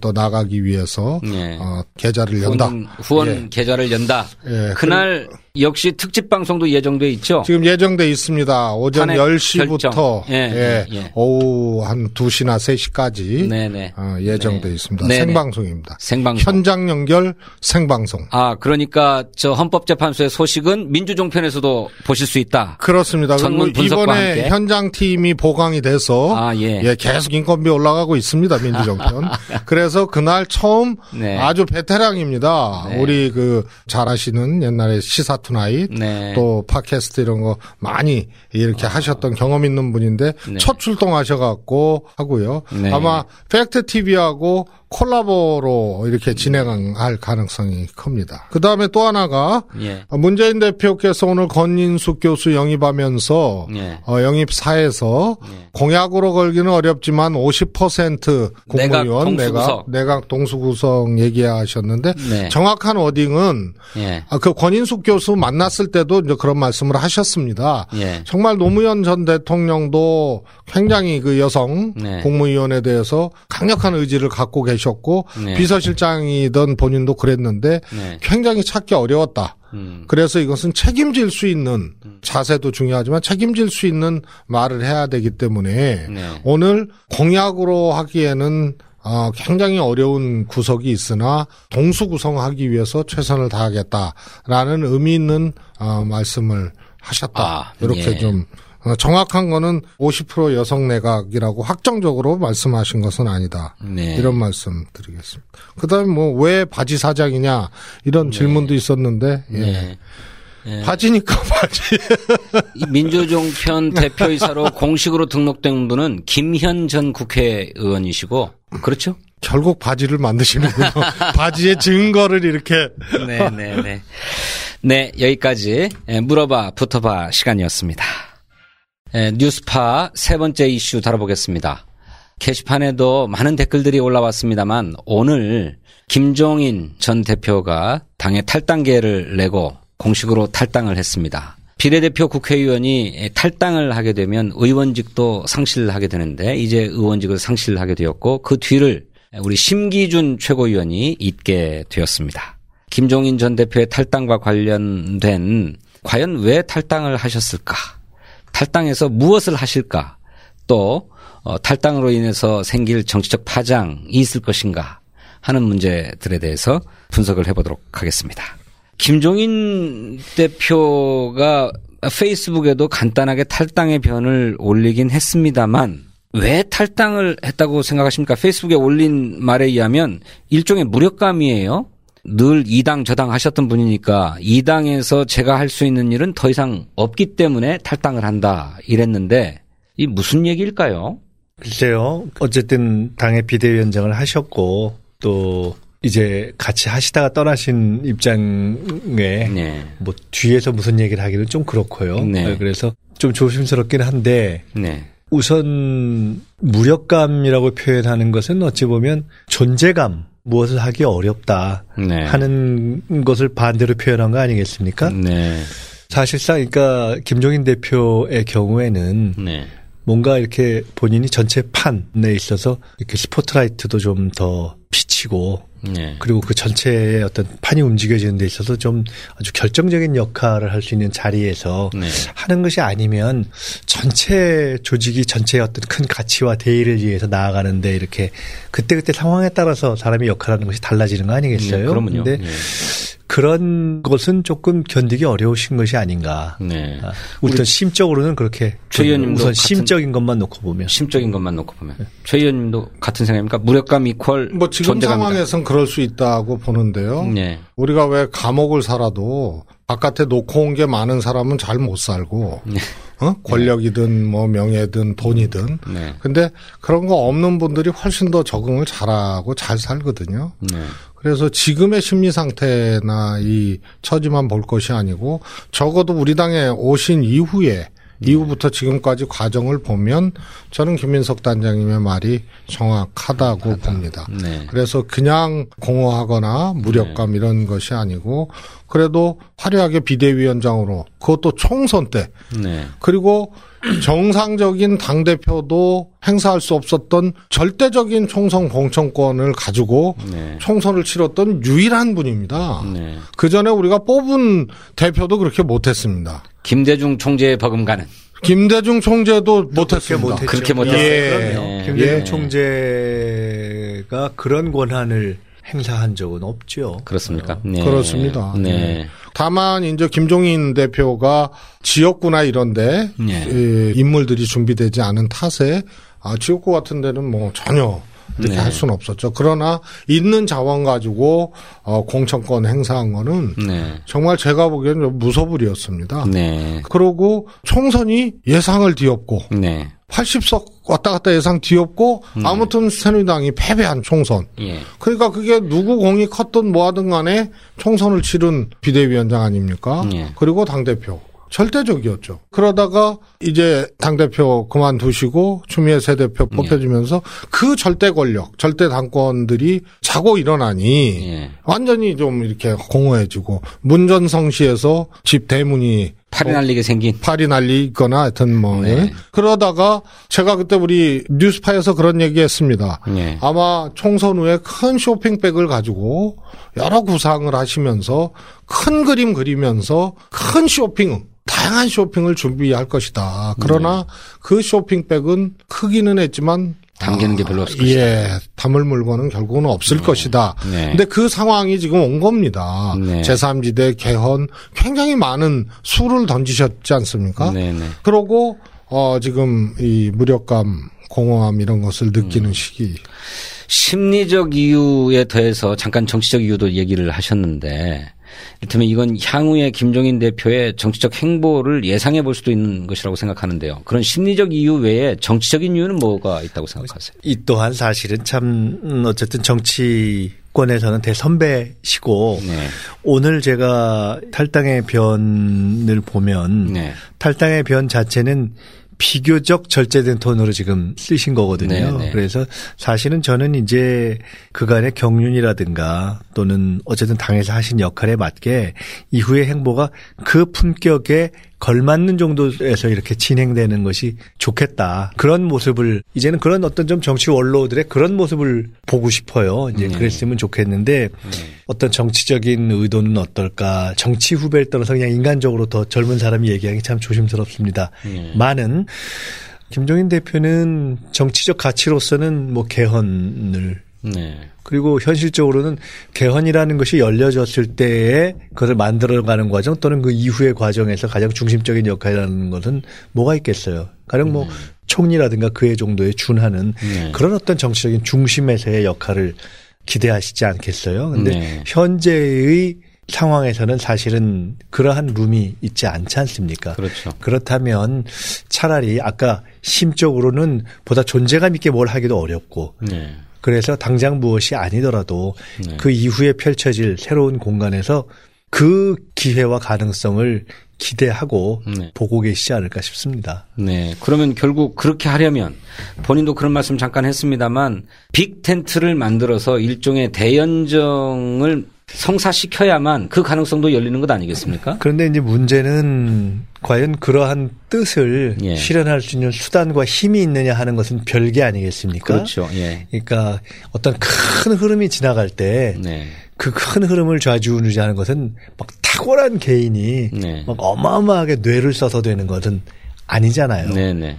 또 나가기 위해서 네. 계좌를 연다. 후원 예. 계좌를 연다. 예. 그날 역시 특집 방송도 예정돼 있죠? 지금 예정돼 있습니다. 오전 10시부터 예. 예. 예. 오후 한 2시나 3시까지 네네. 예정돼 네. 있습니다. 네네. 생방송입니다. 생방송. 현장 연결 생방송. 아, 그러니까 저 헌법재판소의 소식은 민주종편에서도 보실 수 있다. 그렇습니다. 전문 분석과 이번에 함께. 현장팀이 보강이 돼서 아, 예. 예, 계속 인권 올라가고 있습니다. 민주정편. 그래서 그날 처음 네. 아주 베테랑입니다. 네. 우리 그 잘하시는 옛날에 시사투나잇 네. 또 팟캐스트 이런 거 많이 이렇게 하셨던 경험 있는 분인데 네. 첫 출동하셔갖고 하고요. 네. 아마 팩트TV하고 콜라보로 이렇게 진행할 가능성이 큽니다. 그다음에 또 하나가 예. 문재인 대표께서 오늘 권인숙 교수 영입하면서 예. 영입사에서 예. 공약으로 걸기는 어렵지만 50% 국무위원 내각 동수구성 얘기하셨는데 네. 정확한 워딩은 예. 그 권인숙 교수 만났을 때도 이제 그런 말씀을 하셨습니다. 예. 정말 노무현 전 대통령도 굉장히 그 여성 네. 국무위원에 대해서 강력한 의지를 갖고 계십니다. 셨고 네. 비서실장이던 본인도 그랬는데 네. 굉장히 찾기 어려웠다. 그래서 이것은 책임질 수 있는 자세도 중요하지만 책임질 수 있는 말을 해야 되기 때문에 네. 오늘 공약으로 하기에는 굉장히 어려운 구석이 있으나 동수 구성하기 위해서 최선을 다하겠다라는 의미 있는 말씀을 하셨다. 아, 이렇게 예. 좀. 정확한 거는 50% 여성 내각이라고 확정적으로 말씀하신 것은 아니다. 네. 이런 말씀 드리겠습니다. 그다음에 뭐 왜 바지 사장이냐 이런 네. 질문도 있었는데 예. 네. 네. 바지니까 바지. 민주종편 대표이사로 공식으로 등록된 분은 김현 전 국회의원이시고 그렇죠? 결국 바지를 만드시는군요. 바지의 증거를 이렇게. 네네네. 네. 네 여기까지 물어봐 붙어봐 시간이었습니다. 네, 뉴스파 세 번째 이슈 다뤄보겠습니다. 게시판에도 많은 댓글들이 올라왔습니다만 오늘 김종인 전 대표가 당의 탈당계를 내고 공식으로 탈당을 했습니다. 비례대표 국회의원이 탈당을 하게 되면 의원직도 상실하게 되는데 이제 의원직을 상실하게 되었고 그 뒤를 우리 심기준 최고위원이 잇게 되었습니다. 김종인 전 대표의 탈당과 관련된 과연 왜 탈당을 하셨을까? 탈당해서 무엇을 하실까? 또 탈당으로 인해서 생길 정치적 파장이 있을 것인가 하는 문제들에 대해서 분석을 해보도록 하겠습니다. 김종인 대표가 페이스북에도 간단하게 탈당의 변을 올리긴 했습니다만 왜 탈당을 했다고 생각하십니까? 페이스북에 올린 말에 의하면 일종의 무력감이에요. 늘 이당 저당 하셨던 분이니까 이당에서 제가 할 수 있는 일은 더 이상 없기 때문에 탈당을 한다 이랬는데 이 무슨 얘기일까요? 글쎄요. 어쨌든 당의 비대위원장을 하셨고 또 이제 같이 하시다가 떠나신 입장에 네. 뭐 뒤에서 무슨 얘기를 하기는 좀 그렇고요. 네. 그래서 좀 조심스럽긴 한데 네. 우선 무력감이라고 표현하는 것은 어찌 보면 존재감. 무엇을 하기 어렵다 네. 하는 것을 반대로 표현한 거 아니겠습니까? 네. 사실상 그러니까 김종인 대표의 경우에는 네. 뭔가 이렇게 본인이 전체 판에 있어서 이렇게 스포트라이트도 좀 더 비치고 네. 그리고 그 전체의 어떤 판이 움직여지는 데 있어서 좀 아주 결정적인 역할을 할 수 있는 자리에서 네. 하는 것이 아니면 전체 조직이 전체의 어떤 큰 가치와 대의를 위해서 나아가는데 이렇게 그때그때 상황에 따라서 사람이 역할하는 것이 달라지는 거 아니겠어요? 네, 그럼요. 근데 네. 그런 것은 조금 견디기 어려우신 것이 아닌가. 네. 우선 심적으로는 그렇게. 최 의원님도. 우선 심적인 것만 놓고 보면. 심적인 것만 놓고 보면. 네. 최 의원님도 같은 생각입니까? 무력감 이퀄. 뭐 지금 존재감이다. 상황에선 그럴 수 있다고 보는데요. 네. 우리가 왜 감옥을 살아도 바깥에 놓고 온 게 많은 사람은 잘 못 살고. 네. 권력이든 뭐 명예든 돈이든. 네. 근데 그런 거 없는 분들이 훨씬 더 적응을 잘하고 잘 살거든요. 네. 그래서 지금의 심리 상태나 이 처지만 볼 것이 아니고 적어도 우리 당에 오신 이후부터 지금까지 과정을 보면 저는 김민석 단장님의 말이 정확하다고 봅니다. 네. 그래서 그냥 공허하거나 무력감 이런 것이 아니고 그래도 화려하게 비대위원장으로 그것도 총선 때 그리고 정상적인 당대표도 행사할 수 없었던 절대적인 총선 공천권을 가지고 총선을 치렀던 유일한 분입니다. 그전에 우리가 뽑은 대표도 그렇게 못했습니다. 김대중 총재의 버금가는. 김대중 총재도 못했습니다. 그렇게 못했어요. 예. 김대중 총재가 그런 권한을 행사한 적은 없죠. 그렇습니까? 네. 그렇습니다. 네. 다만 이제 김종인 대표가 지역구나 이런데 인물들이 준비되지 않은 탓에 지역구 같은 데는 뭐 전혀 이렇게 할 수는 없었죠. 그러나 있는 자원 가지고 공천권 행사한 거는 정말 제가 보기에는 좀 무소불이었습니다. 그러고 총선이 예상을 뒤엎고 80석 왔다 갔다 예상 뒤엎고 아무튼 새누리당이 패배한 총선. 그러니까 그게 누구 공이 컸든 뭐하든 간에 총선을 치른 비대위원장 아닙니까? 그리고 당대표. 절대적이었죠. 그러다가 이제 당대표 그만두시고 추미애 새 대표 뽑혀지면서 그 절대 권력, 절대 당권들이 자고 일어나니 완전히 좀 이렇게 공허해지고 문전성시에서 집 대문이 팔이 날리게 생긴. 팔이 날리거나 하여튼 뭐. 그러다가 제가 그때 우리 뉴스파에서 그런 얘기 했습니다. 아마 총선 후에 큰 쇼핑백을 가지고 여러 구상을 하시면서 큰 그림 그리면서 큰 쇼핑, 다양한 쇼핑을 준비할 것이다. 그러나 그 쇼핑백은 크기는 했지만 담기는 게 별로 없을 것이다. 담을 물건은 결국은 없을 것이다. 근데 그 상황이 지금 온 겁니다. 제3지대 개헌 굉장히 많은 수를 던지셨지 않습니까? 그러고 지금 이 무력감, 공허함 이런 것을 느끼는 시기. 심리적 이유에 더해서 잠깐 정치적 이유도 얘기를 하셨는데 이를테면 이건 향후에 김종인 대표의 정치적 행보를 예상해 볼 수도 있는 것이라고 생각하는데요. 그런 심리적 이유 외에 정치적인 이유는 뭐가 있다고 생각하세요? 이 또한 사실은 참 어쨌든 정치권에서는 대선배시고 오늘 제가 탈당의 변을 보면 탈당의 변 자체는 비교적 절제된 톤으로 지금 쓰신 거거든요. 그래서 사실은 저는 이제 그간의 경륜이라든가 또는 어쨌든 당에서 하신 역할에 맞게 이후의 행보가 그 품격에 걸맞는 정도에서 이렇게 진행되는 것이 좋겠다. 그런 모습을 이제는 그런 어떤 좀 정치 원로들의 그런 모습을 보고 싶어요. 이제 그랬으면 좋겠는데 어떤 정치적인 의도는 어떨까. 정치 후배를 떠나서 그냥 인간적으로 더 젊은 사람이 얘기하기 참 조심스럽습니다. 많은 김종인 대표는 정치적 가치로서는 뭐 개헌을 그리고 현실적으로는 개헌이라는 것이 열려졌을 때에 그것을 만들어가는 과정 또는 그 이후의 과정에서 가장 중심적인 역할이라는 것은 뭐가 있겠어요. 가령 뭐 총리라든가 그의 정도에 준하는 그런 어떤 정치적인 중심에서의 역할을 기대하시지 않겠어요. 그런데 현재의 상황에서는 사실은 그러한 룸이 있지 않지 않습니까? 그렇죠. 그렇다면 차라리 아까 심적으로는 보다 존재감 있게 뭘 하기도 어렵고 그래서 당장 무엇이 아니더라도 그 이후에 펼쳐질 새로운 공간에서 그 기회와 가능성을 기대하고 보고 계시지 않을까 싶습니다. 네. 그러면 결국 그렇게 하려면 본인도 그런 말씀 잠깐 했습니다만 빅 텐트를 만들어서 일종의 대연정을 성사시켜야만 그 가능성도 열리는 것 아니겠습니까? 그런데 이제 문제는 과연 그러한 뜻을 실현할 수 있는 수단과 힘이 있느냐 하는 것은 별개 아니겠습니까? 그렇죠. 그러니까 어떤 큰 흐름이 지나갈 때 그 큰 흐름을 좌지우지하는 것은 막 탁월한 개인이 막 어마어마하게 뇌를 써서 되는 것은 아니잖아요.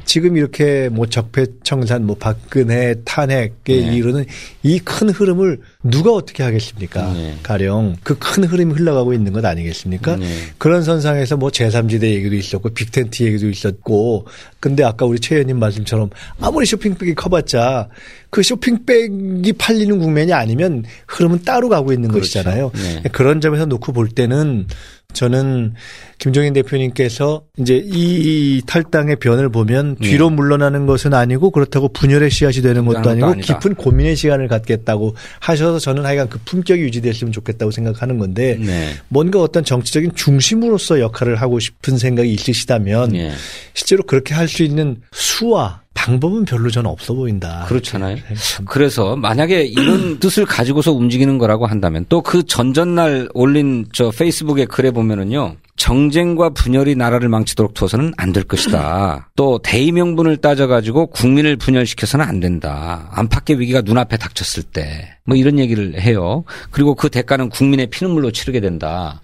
지금 이렇게 뭐 적폐청산, 뭐 박근혜 탄핵에 이르는 이 큰 흐름을 누가 어떻게 하겠습니까? 가령 그 큰 흐름이 흘러가고 있는 것 아니겠습니까? 그런 선상에서 뭐 제3지대 얘기도 있었고 빅텐트 얘기도 있었고 근데 아까 우리 최 의원님 말씀처럼 아무리 쇼핑백이 커봤자 그 쇼핑백이 팔리는 국면이 아니면 흐름은 따로 가고 있는 것이잖아요. 그런 점에서 놓고 볼 때는 저는 김종인 대표님께서 이제 이 탈당의 변을 보면 뒤로 물러나는 것은 아니고 그렇다고 분열의 씨앗이 되는 것도 아니고 아니다. 깊은 고민의 시간을 갖겠다고 하셔서 저는 하여간 그 품격이 유지됐으면 좋겠다고 생각하는 건데 네. 뭔가 어떤 정치적인 중심으로서 역할을 하고 싶은 생각이 있으시다면 네. 실제로 그렇게 할 수 있는 수와 방법은 별로 저는 없어 보인다. 그렇잖아요. 그래서 만약에 이런 뜻을 가지고서 움직이는 거라고 한다면 또 그 전전날 올린 저 페이스북에 글에 보면은요. 정쟁과 분열이 나라를 망치도록 둬서는 안 될 것이다. 또 대의명분을 따져가지고 국민을 분열시켜서는 안 된다. 안팎의 위기가 눈앞에 닥쳤을 때 뭐 이런 얘기를 해요. 그리고 그 대가는 국민의 피눈물로 치르게 된다.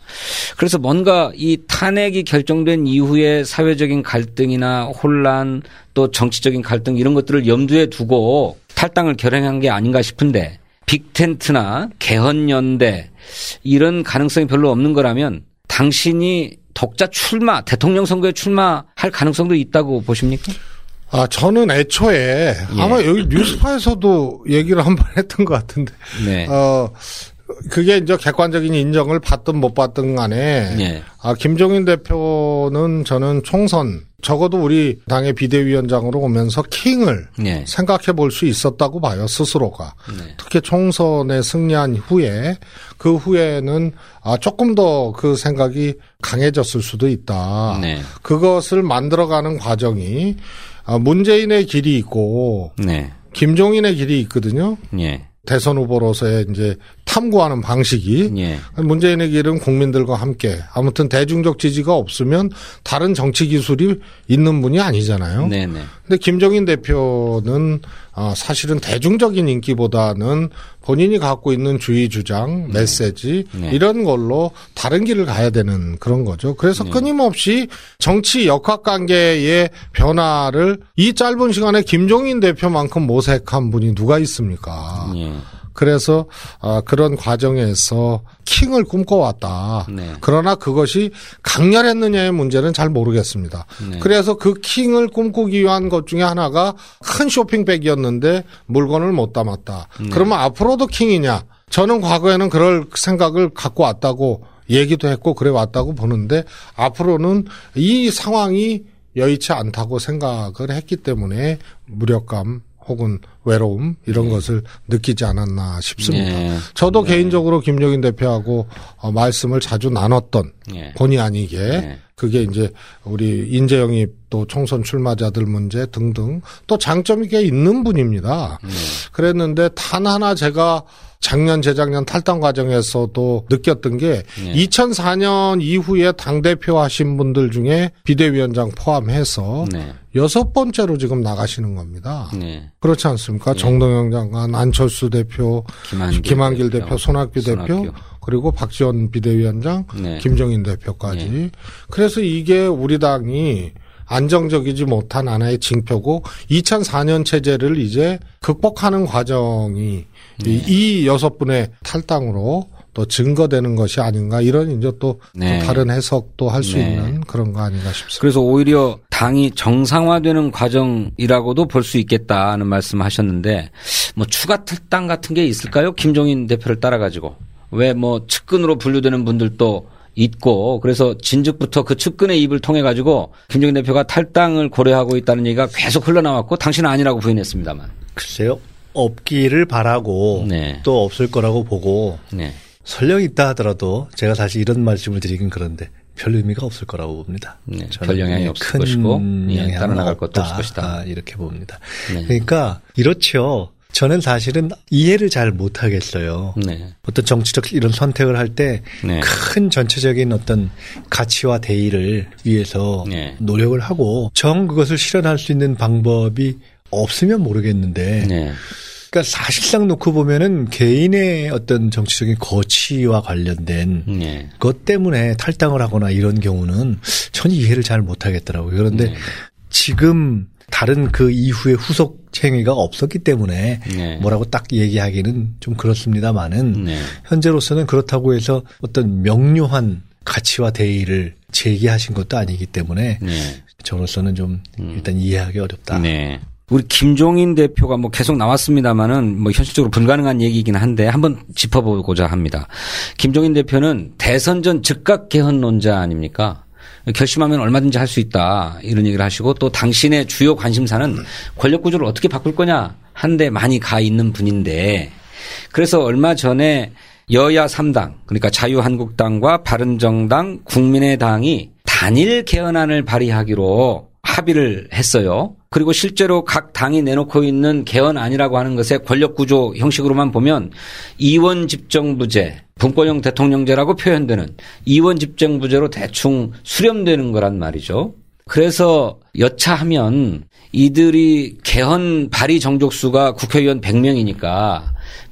그래서 뭔가 이 탄핵이 결정된 이후에 사회적인 갈등이나 혼란 또 정치적인 갈등 이런 것들을 염두에 두고 탈당을 결행한 게 아닌가 싶은데 빅텐트나 개헌연대 이런 가능성이 별로 없는 거라면 당신이 독자 출마, 대통령 선거에 출마할 가능성도 있다고 보십니까? 아, 저는 애초에 예. 아마 여기 뉴스파에서도 얘기를 한 번 했던 것 같은데. 네. 그게 이제 객관적인 인정을 받든 못 받든 간에. 예. 아, 김종인 대표는 저는 총선, 적어도 우리 당의 비대위원장으로 오면서 킹을 예. 생각해 볼 수 있었다고 봐요, 스스로가. 네. 특히 총선에 승리한 후에, 그 후에는 아, 조금 더 그 생각이 강해졌을 수도 있다. 네. 그것을 만들어가는 과정이 아, 문재인의 길이 있고, 네. 김종인의 길이 있거든요. 예. 대선 후보로서의 이제 탐구하는 방식이 예. 문재인의 길은 국민들과 함께 아무튼 대중적 지지가 없으면 다른 정치 기술이 있는 분이 아니잖아요. 네네. 근데 김종인 대표는 사실은 대중적인 인기보다는 본인이 갖고 있는 주의 주장, 메시지 네. 이런 걸로 다른 길을 가야 되는 그런 거죠. 그래서 네. 끊임없이 정치 역학관계의 변화를 이 짧은 시간에 김종인 대표만큼 모색한 분이 누가 있습니까? 네. 그래서 그런 과정에서 킹을 꿈꿔왔다. 네. 그러나 그것이 강렬했느냐의 문제는 잘 모르겠습니다. 네. 그래서 그 킹을 꿈꾸기 위한 것 중에 하나가 큰 쇼핑백이었는데 물건을 못 담았다. 네. 그러면 앞으로도 킹이냐? 저는 과거에는 그럴 생각을 갖고 왔다고 얘기도 했고 그래 왔다고 보는데 앞으로는 이 상황이 여의치 않다고 생각을 했기 때문에 무력감. 혹은 외로움 이런 네. 것을 느끼지 않았나 싶습니다. 네. 저도 네. 개인적으로 김종인 대표하고 말씀을 자주 나눴던 네. 본의 아니게 네. 그게 이제 우리 인재영입 또 총선 출마자들 문제 등등 또 장점이 꽤 있는 분입니다. 네. 그랬는데 단 하나 제가 작년 재작년 탈당 과정에서도 느꼈던 게 네. 2004년 이후에 당대표 하신 분들 중에 비대위원장 포함해서 네. 6번째로 지금 나가시는 겁니다. 네. 그렇지 않습니까? 네. 정동영 장관, 안철수 대표, 김한길 대표, 손학규 대표 그리고 박지원 비대위원장, 네. 김종인 대표까지. 네. 그래서 이게 우리 당이 안정적이지 못한 하나의 징표고 2004년 체제를 이제 극복하는 과정이 네. 이 6분의 탈당으로 또 증거되는 것이 아닌가 이런 이제 또 네. 다른 해석도 할 수 네. 있는 그런 거 아닌가 싶습니다. 그래서 오히려 당이 정상화되는 과정이라고도 볼 수 있겠다는 말씀하셨는데 뭐 추가 탈당 같은 게 있을까요? 김종인 대표를 따라가지고 왜 뭐 측근으로 분류되는 분들도 있고 그래서 진즉부터 그 측근의 입을 통해 가지고 김종인 대표가 탈당을 고려하고 있다는 얘기가 계속 흘러나왔고 당신은 아니라고 부인했습니다만. 글쎄요. 없기를 바라고 네. 또 없을 거라고 보고 네. 설령 있다 하더라도 제가 사실 이런 말씀을 드리긴 그런데 별 의미가 없을 거라고 봅니다. 네. 별 영향이 없을 큰 것이고 영향이 따라 나갈 것도 없을 것이다. 이렇게 봅니다. 네. 그러니까 이렇죠. 저는 사실은 이해를 잘 못하겠어요. 네. 어떤 정치적 이런 선택을 할 때 큰 네. 전체적인 어떤 가치와 대의를 위해서 네. 노력을 하고 정 그것을 실현할 수 있는 방법이 없으면 모르겠는데 네. 그러니까 사실상 놓고 보면은 개인의 어떤 정치적인 거취와 관련된 네. 것 때문에 탈당을 하거나 이런 경우는 전혀 이해를 잘 못하겠더라고요. 그런데 네. 지금 다른 그 이후에 후속 행위가 없었기 때문에 네. 뭐라고 딱 얘기하기는 좀 그렇습니다만은 네. 현재로서는 그렇다고 해서 어떤 명료한 가치와 대의를 제기하신 것도 아니기 때문에 네. 저로서는 좀 일단 이해하기 어렵다. 네. 우리 김종인 대표가 뭐 계속 나왔습니다만은 뭐 현실적으로 불가능한 얘기이긴 한데 한번 짚어보고자 합니다. 김종인 대표는 대선 전 즉각 개헌론자 아닙니까? 결심하면 얼마든지 할 수 있다 이런 얘기를 하시고 또 당신의 주요 관심사는 권력 구조를 어떻게 바꿀 거냐 한데 많이 가 있는 분인데 그래서 얼마 전에 여야 3당 그러니까 자유한국당과 바른정당 국민의당이 단일 개헌안을 발의하기로 합의를 했어요. 그리고 실제로 각 당이 내놓고 있는 개헌안이라고 하는 것의 권력구조 형식으로만 보면 이원집정부제, 분권형 대통령제라고 표현되는 이원집정부제로 대충 수렴되는 거란 말이죠. 그래서 여차하면 이들이 개헌 발의 정족수가 국회의원 100명이니까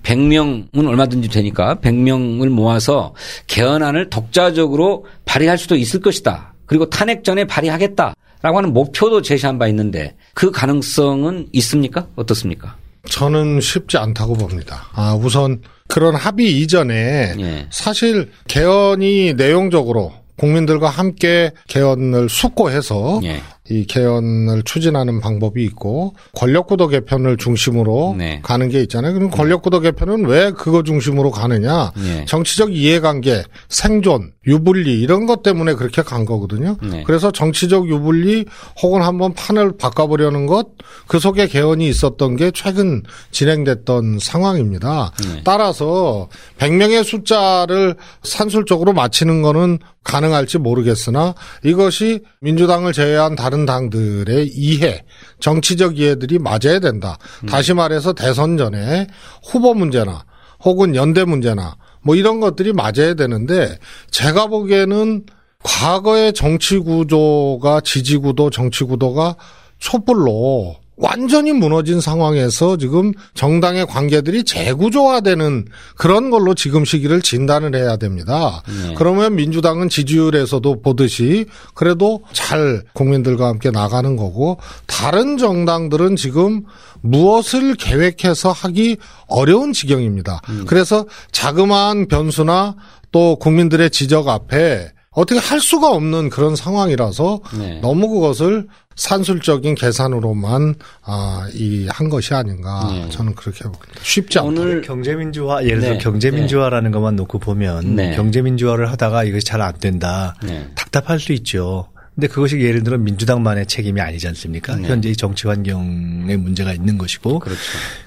100명은 얼마든지 되니까 100명을 모아서 개헌안을 독자적으로 발의할 수도 있을 것이다. 그리고 탄핵 전에 발의하겠다. 라고 하는 목표도 제시한 바 있는데 그 가능성은 있습니까? 어떻습니까? 저는 쉽지 않다고 봅니다. 우선 그런 합의 이전에 예. 사실 개헌이 내용적으로 국민들과 함께 개헌을 숙고해서 예. 이 개헌을 추진하는 방법이 있고 권력구도 개편을 중심으로 네. 가는 게 있잖아요. 그럼 권력구도 개편은 왜 그거 중심으로 가느냐. 네. 정치적 이해관계, 생존, 유불리 이런 것 때문에 그렇게 간 거거든요. 네. 그래서 정치적 유불리 혹은 한번 판을 바꿔보려는 것 그 속에 개헌이 있었던 게 최근 진행됐던 상황입니다. 네. 따라서 100명의 숫자를 산술적으로 맞히는 거는 가능할지 모르겠으나 이것이 민주당을 제외한 다른 당들의 이해, 정치적 이해들이 맞아야 된다. 다시 말해서 대선 전에 후보 문제나 혹은 연대 문제나 뭐 이런 것들이 맞아야 되는데 제가 보기에는 과거의 정치 구조가 지지구도, 정치구도가 촛불로 완전히 무너진 상황에서 지금 정당의 관계들이 재구조화되는 그런 걸로 지금 시기를 진단을 해야 됩니다. 네. 그러면 민주당은 지지율에서도 보듯이 그래도 잘 국민들과 함께 나가는 거고 다른 정당들은 지금 무엇을 계획해서 하기 어려운 지경입니다. 그래서 자그마한 변수나 또 국민들의 지적 앞에 어떻게 할 수가 없는 그런 상황이라서 네. 너무 그것을 산술적인 계산으로만 한 것이 아닌가 네. 저는 그렇게 봅니다. 쉽지 않다. 오늘 경제민주화 예를 들어 네. 경제민주화라는 네. 것만 놓고 보면 네. 경제민주화를 하다가 이것이 잘 안 된다. 네. 답답할 수 있죠. 근데 그것이 예를 들어 민주당만의 책임이 아니지 않습니까? 네. 현재 이 정치 환경에 문제가 있는 것이고. 그렇죠.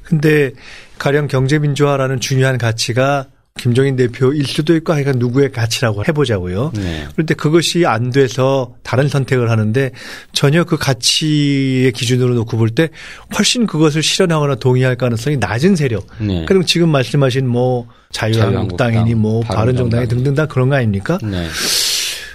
근데 가령 경제민주화라는 중요한 가치가 김종인 대표일 수도 있고 하여간 누구의 가치라고 해보자고요. 네. 그런데 그것이 안 돼서 다른 선택을 하는데 전혀 그 가치의 기준으로 놓고 볼 때 훨씬 그것을 실현하거나 동의할 가능성이 낮은 세력. 네. 그럼 지금 말씀하신 뭐 자유한국당이니 뭐 바른정당이 등등 다 그런 거 아닙니까? 네.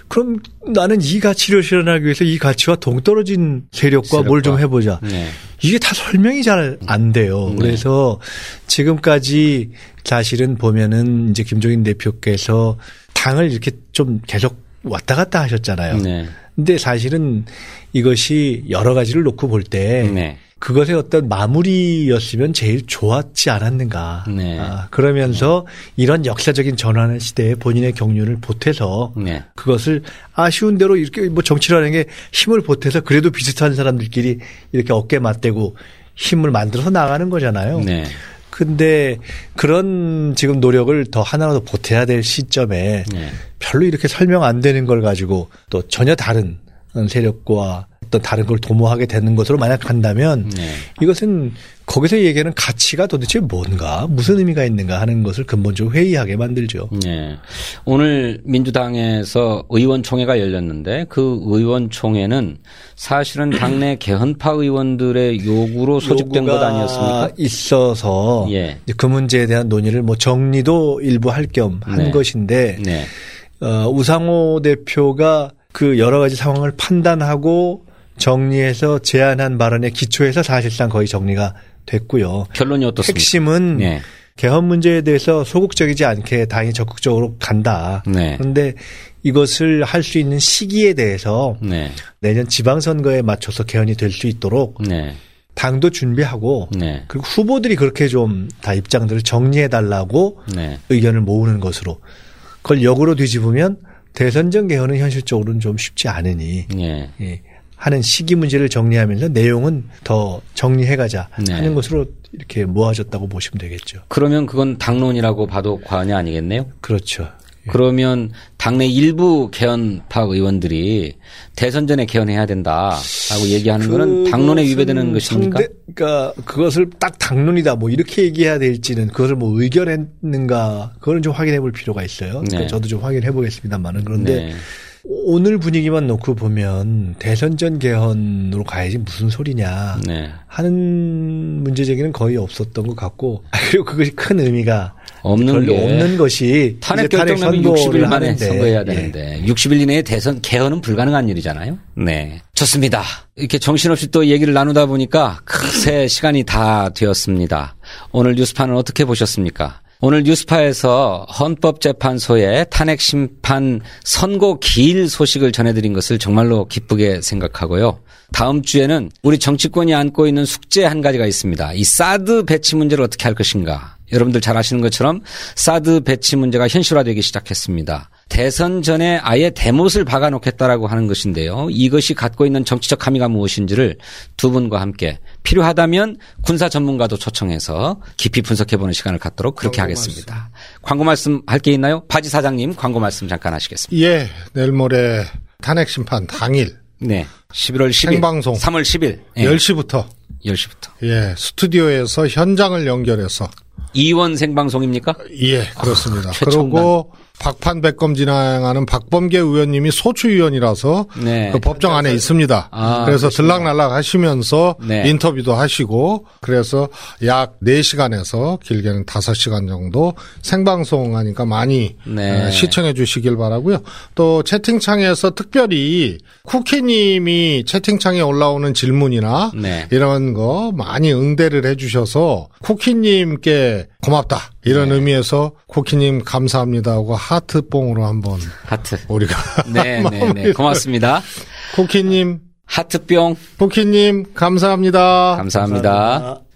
그럼 나는 이 가치를 실현하기 위해서 이 가치와 동떨어진 세력과 뭘 좀 해보자. 네. 이게 다 설명이 잘 안 돼요. 네. 그래서 지금까지 사실은 보면은 이제 김종인 대표께서 당을 이렇게 좀 계속 왔다 갔다 하셨잖아요. 네. 근데 사실은 이것이 여러 가지를 놓고 볼 때 네. 그것의 어떤 마무리였으면 제일 좋았지 않았는가. 네. 그러면서 네. 이런 역사적인 전환의 시대에 본인의 경륜을 보태서 네. 그것을 아쉬운 대로 이렇게 뭐 정치라는 게 힘을 보태서 그래도 비슷한 사람들끼리 이렇게 어깨 맞대고 힘을 만들어서 나가는 거잖아요. 네. 근데 그런 지금 노력을 더 하나라도 보태야 될 시점에 네. 별로 이렇게 설명 안 되는 걸 가지고 또 전혀 다른 세력과 어떤 다른 걸 도모하게 되는 것으로 만약 간다면 네. 이것은 거기서 얘기하는 가치가 도대체 뭔가 무슨 의미가 있는가 하는 것을 근본적으로 회의하게 만들죠. 네. 오늘 민주당에서 의원총회가 열렸는데 그 의원총회는 사실은 당내 개헌파 의원들의 요구로 소집된 것 아니었습니까? 있어서 예. 그 문제에 대한 논의를 뭐 정리도 일부 할 겸 한 네. 것인데 네. 우상호 대표가 그 여러 가지 상황을 판단하고 정리해서 제안한 발언의 기초에서 사실상 거의 정리가 됐고요. 결론이 어떻습니까? 핵심은 네. 개헌 문제에 대해서 소극적이지 않게 당이 적극적으로 간다. 네. 그런데 이것을 할 수 있는 시기에 대해서 네. 내년 지방선거에 맞춰서 개헌이 될 수 있도록 네. 당도 준비하고 네. 그리고 후보들이 그렇게 좀 다 입장들을 정리해달라고 네. 의견을 모으는 것으로 그걸 역으로 뒤집으면 대선 전 개헌은 현실적으로는 좀 쉽지 않으니 예. 하는 시기 문제를 정리하면서 내용은 더 정리해가자 하는 네. 것으로 이렇게 모아졌다고 보시면 되겠죠. 그러면 그건 당론이라고 봐도 과언이 아니겠네요. 그렇죠. 그러면 당내 일부 개헌파 의원들이 대선 전에 개헌해야 된다라고 얘기하는 것은 당론에 위배되는 것입니까? 그러니까 그것을 딱 당론이다 뭐 이렇게 얘기해야 될지는 그것을 뭐 의견했는가 그거는 좀 확인해 볼 필요가 있어요. 그러니까 네. 저도 좀 확인해 보겠습니다만은 그런데 네. 오늘 분위기만 놓고 보면 대선 전 개헌으로 가야지 무슨 소리냐 네. 하는 문제 제기는 거의 없었던 것 같고 그리고 그것이 큰 의미가 없는 것이 탄핵 결정하면 60일 만에 선거해야 되는데 예. 60일 이내에 대선 개헌은 불가능한 일이잖아요. 네, 좋습니다. 이렇게 정신없이 또 얘기를 나누다 보니까 그새 시간이 다 되었습니다. 오늘 뉴스파는 어떻게 보셨습니까? 오늘 뉴스파에서 헌법재판소의 탄핵심판 선고 기일 소식을 전해드린 것을 정말로 기쁘게 생각하고요. 다음 주에는 우리 정치권이 안고 있는 숙제 한 가지가 있습니다. 이 사드 배치 문제를 어떻게 할 것인가. 여러분들 잘 아시는 것처럼 사드 배치 문제가 현실화되기 시작했습니다. 대선 전에 아예 대못을 박아놓겠다라고 하는 것인데요. 이것이 갖고 있는 정치적 함의가 무엇인지를 두 분과 함께 필요하다면 군사 전문가도 초청해서 깊이 분석해보는 시간을 갖도록 그렇게 하겠습니다. 광고 말씀 할 게 있나요? 바지 사장님 광고 말씀 잠깐 하시겠습니다. 예, 내일 모레 탄핵 심판 당일. 네, 11월 10일. 생방송. 3월 10일. 예. 10시부터. 예, 스튜디오에서 현장을 연결해서. 2원 생방송입니까? 예, 그렇습니다. 그리고 박판 백검 진행하는 박범계 의원님이 소추위원이라서 네. 그 법정 안에 있습니다. 아, 그래서 그렇구나. 들락날락 하시면서 네. 인터뷰도 하시고 그래서 약 4시간에서 길게는 5시간 정도 생방송하니까 많이 네. 시청해 주시길 바라고요. 또 채팅창에서 특별히 쿠키님이 채팅창에 올라오는 질문이나 네. 이런 거 많이 응대를 해 주셔서 쿠키님께 고맙다. 이런 네. 의미에서 코키님 감사합니다 하고 하트뽕으로 한번 하트 우리가 네. 고맙습니다. 코키님 하트뿅. 코키님 감사합니다.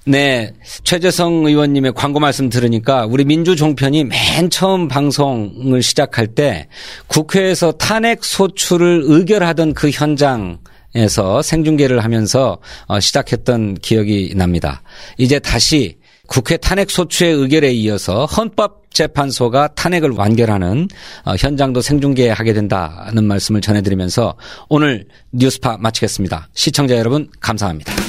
네, 최재성 의원님의 광고 말씀 들으니까 우리 민주종편이 맨 처음 방송을 시작할 때 국회에서 탄핵 소추를 의결하던 그 현장 에서 생중계를 하면서 시작했던 기억이 납니다. 이제 다시 국회 탄핵소추의 의결에 이어서 헌법재판소가 탄핵을 완결하는 현장도 생중계하게 된다는 말씀을 전해드리면서 오늘 뉴스파 마치겠습니다. 시청자 여러분 감사합니다.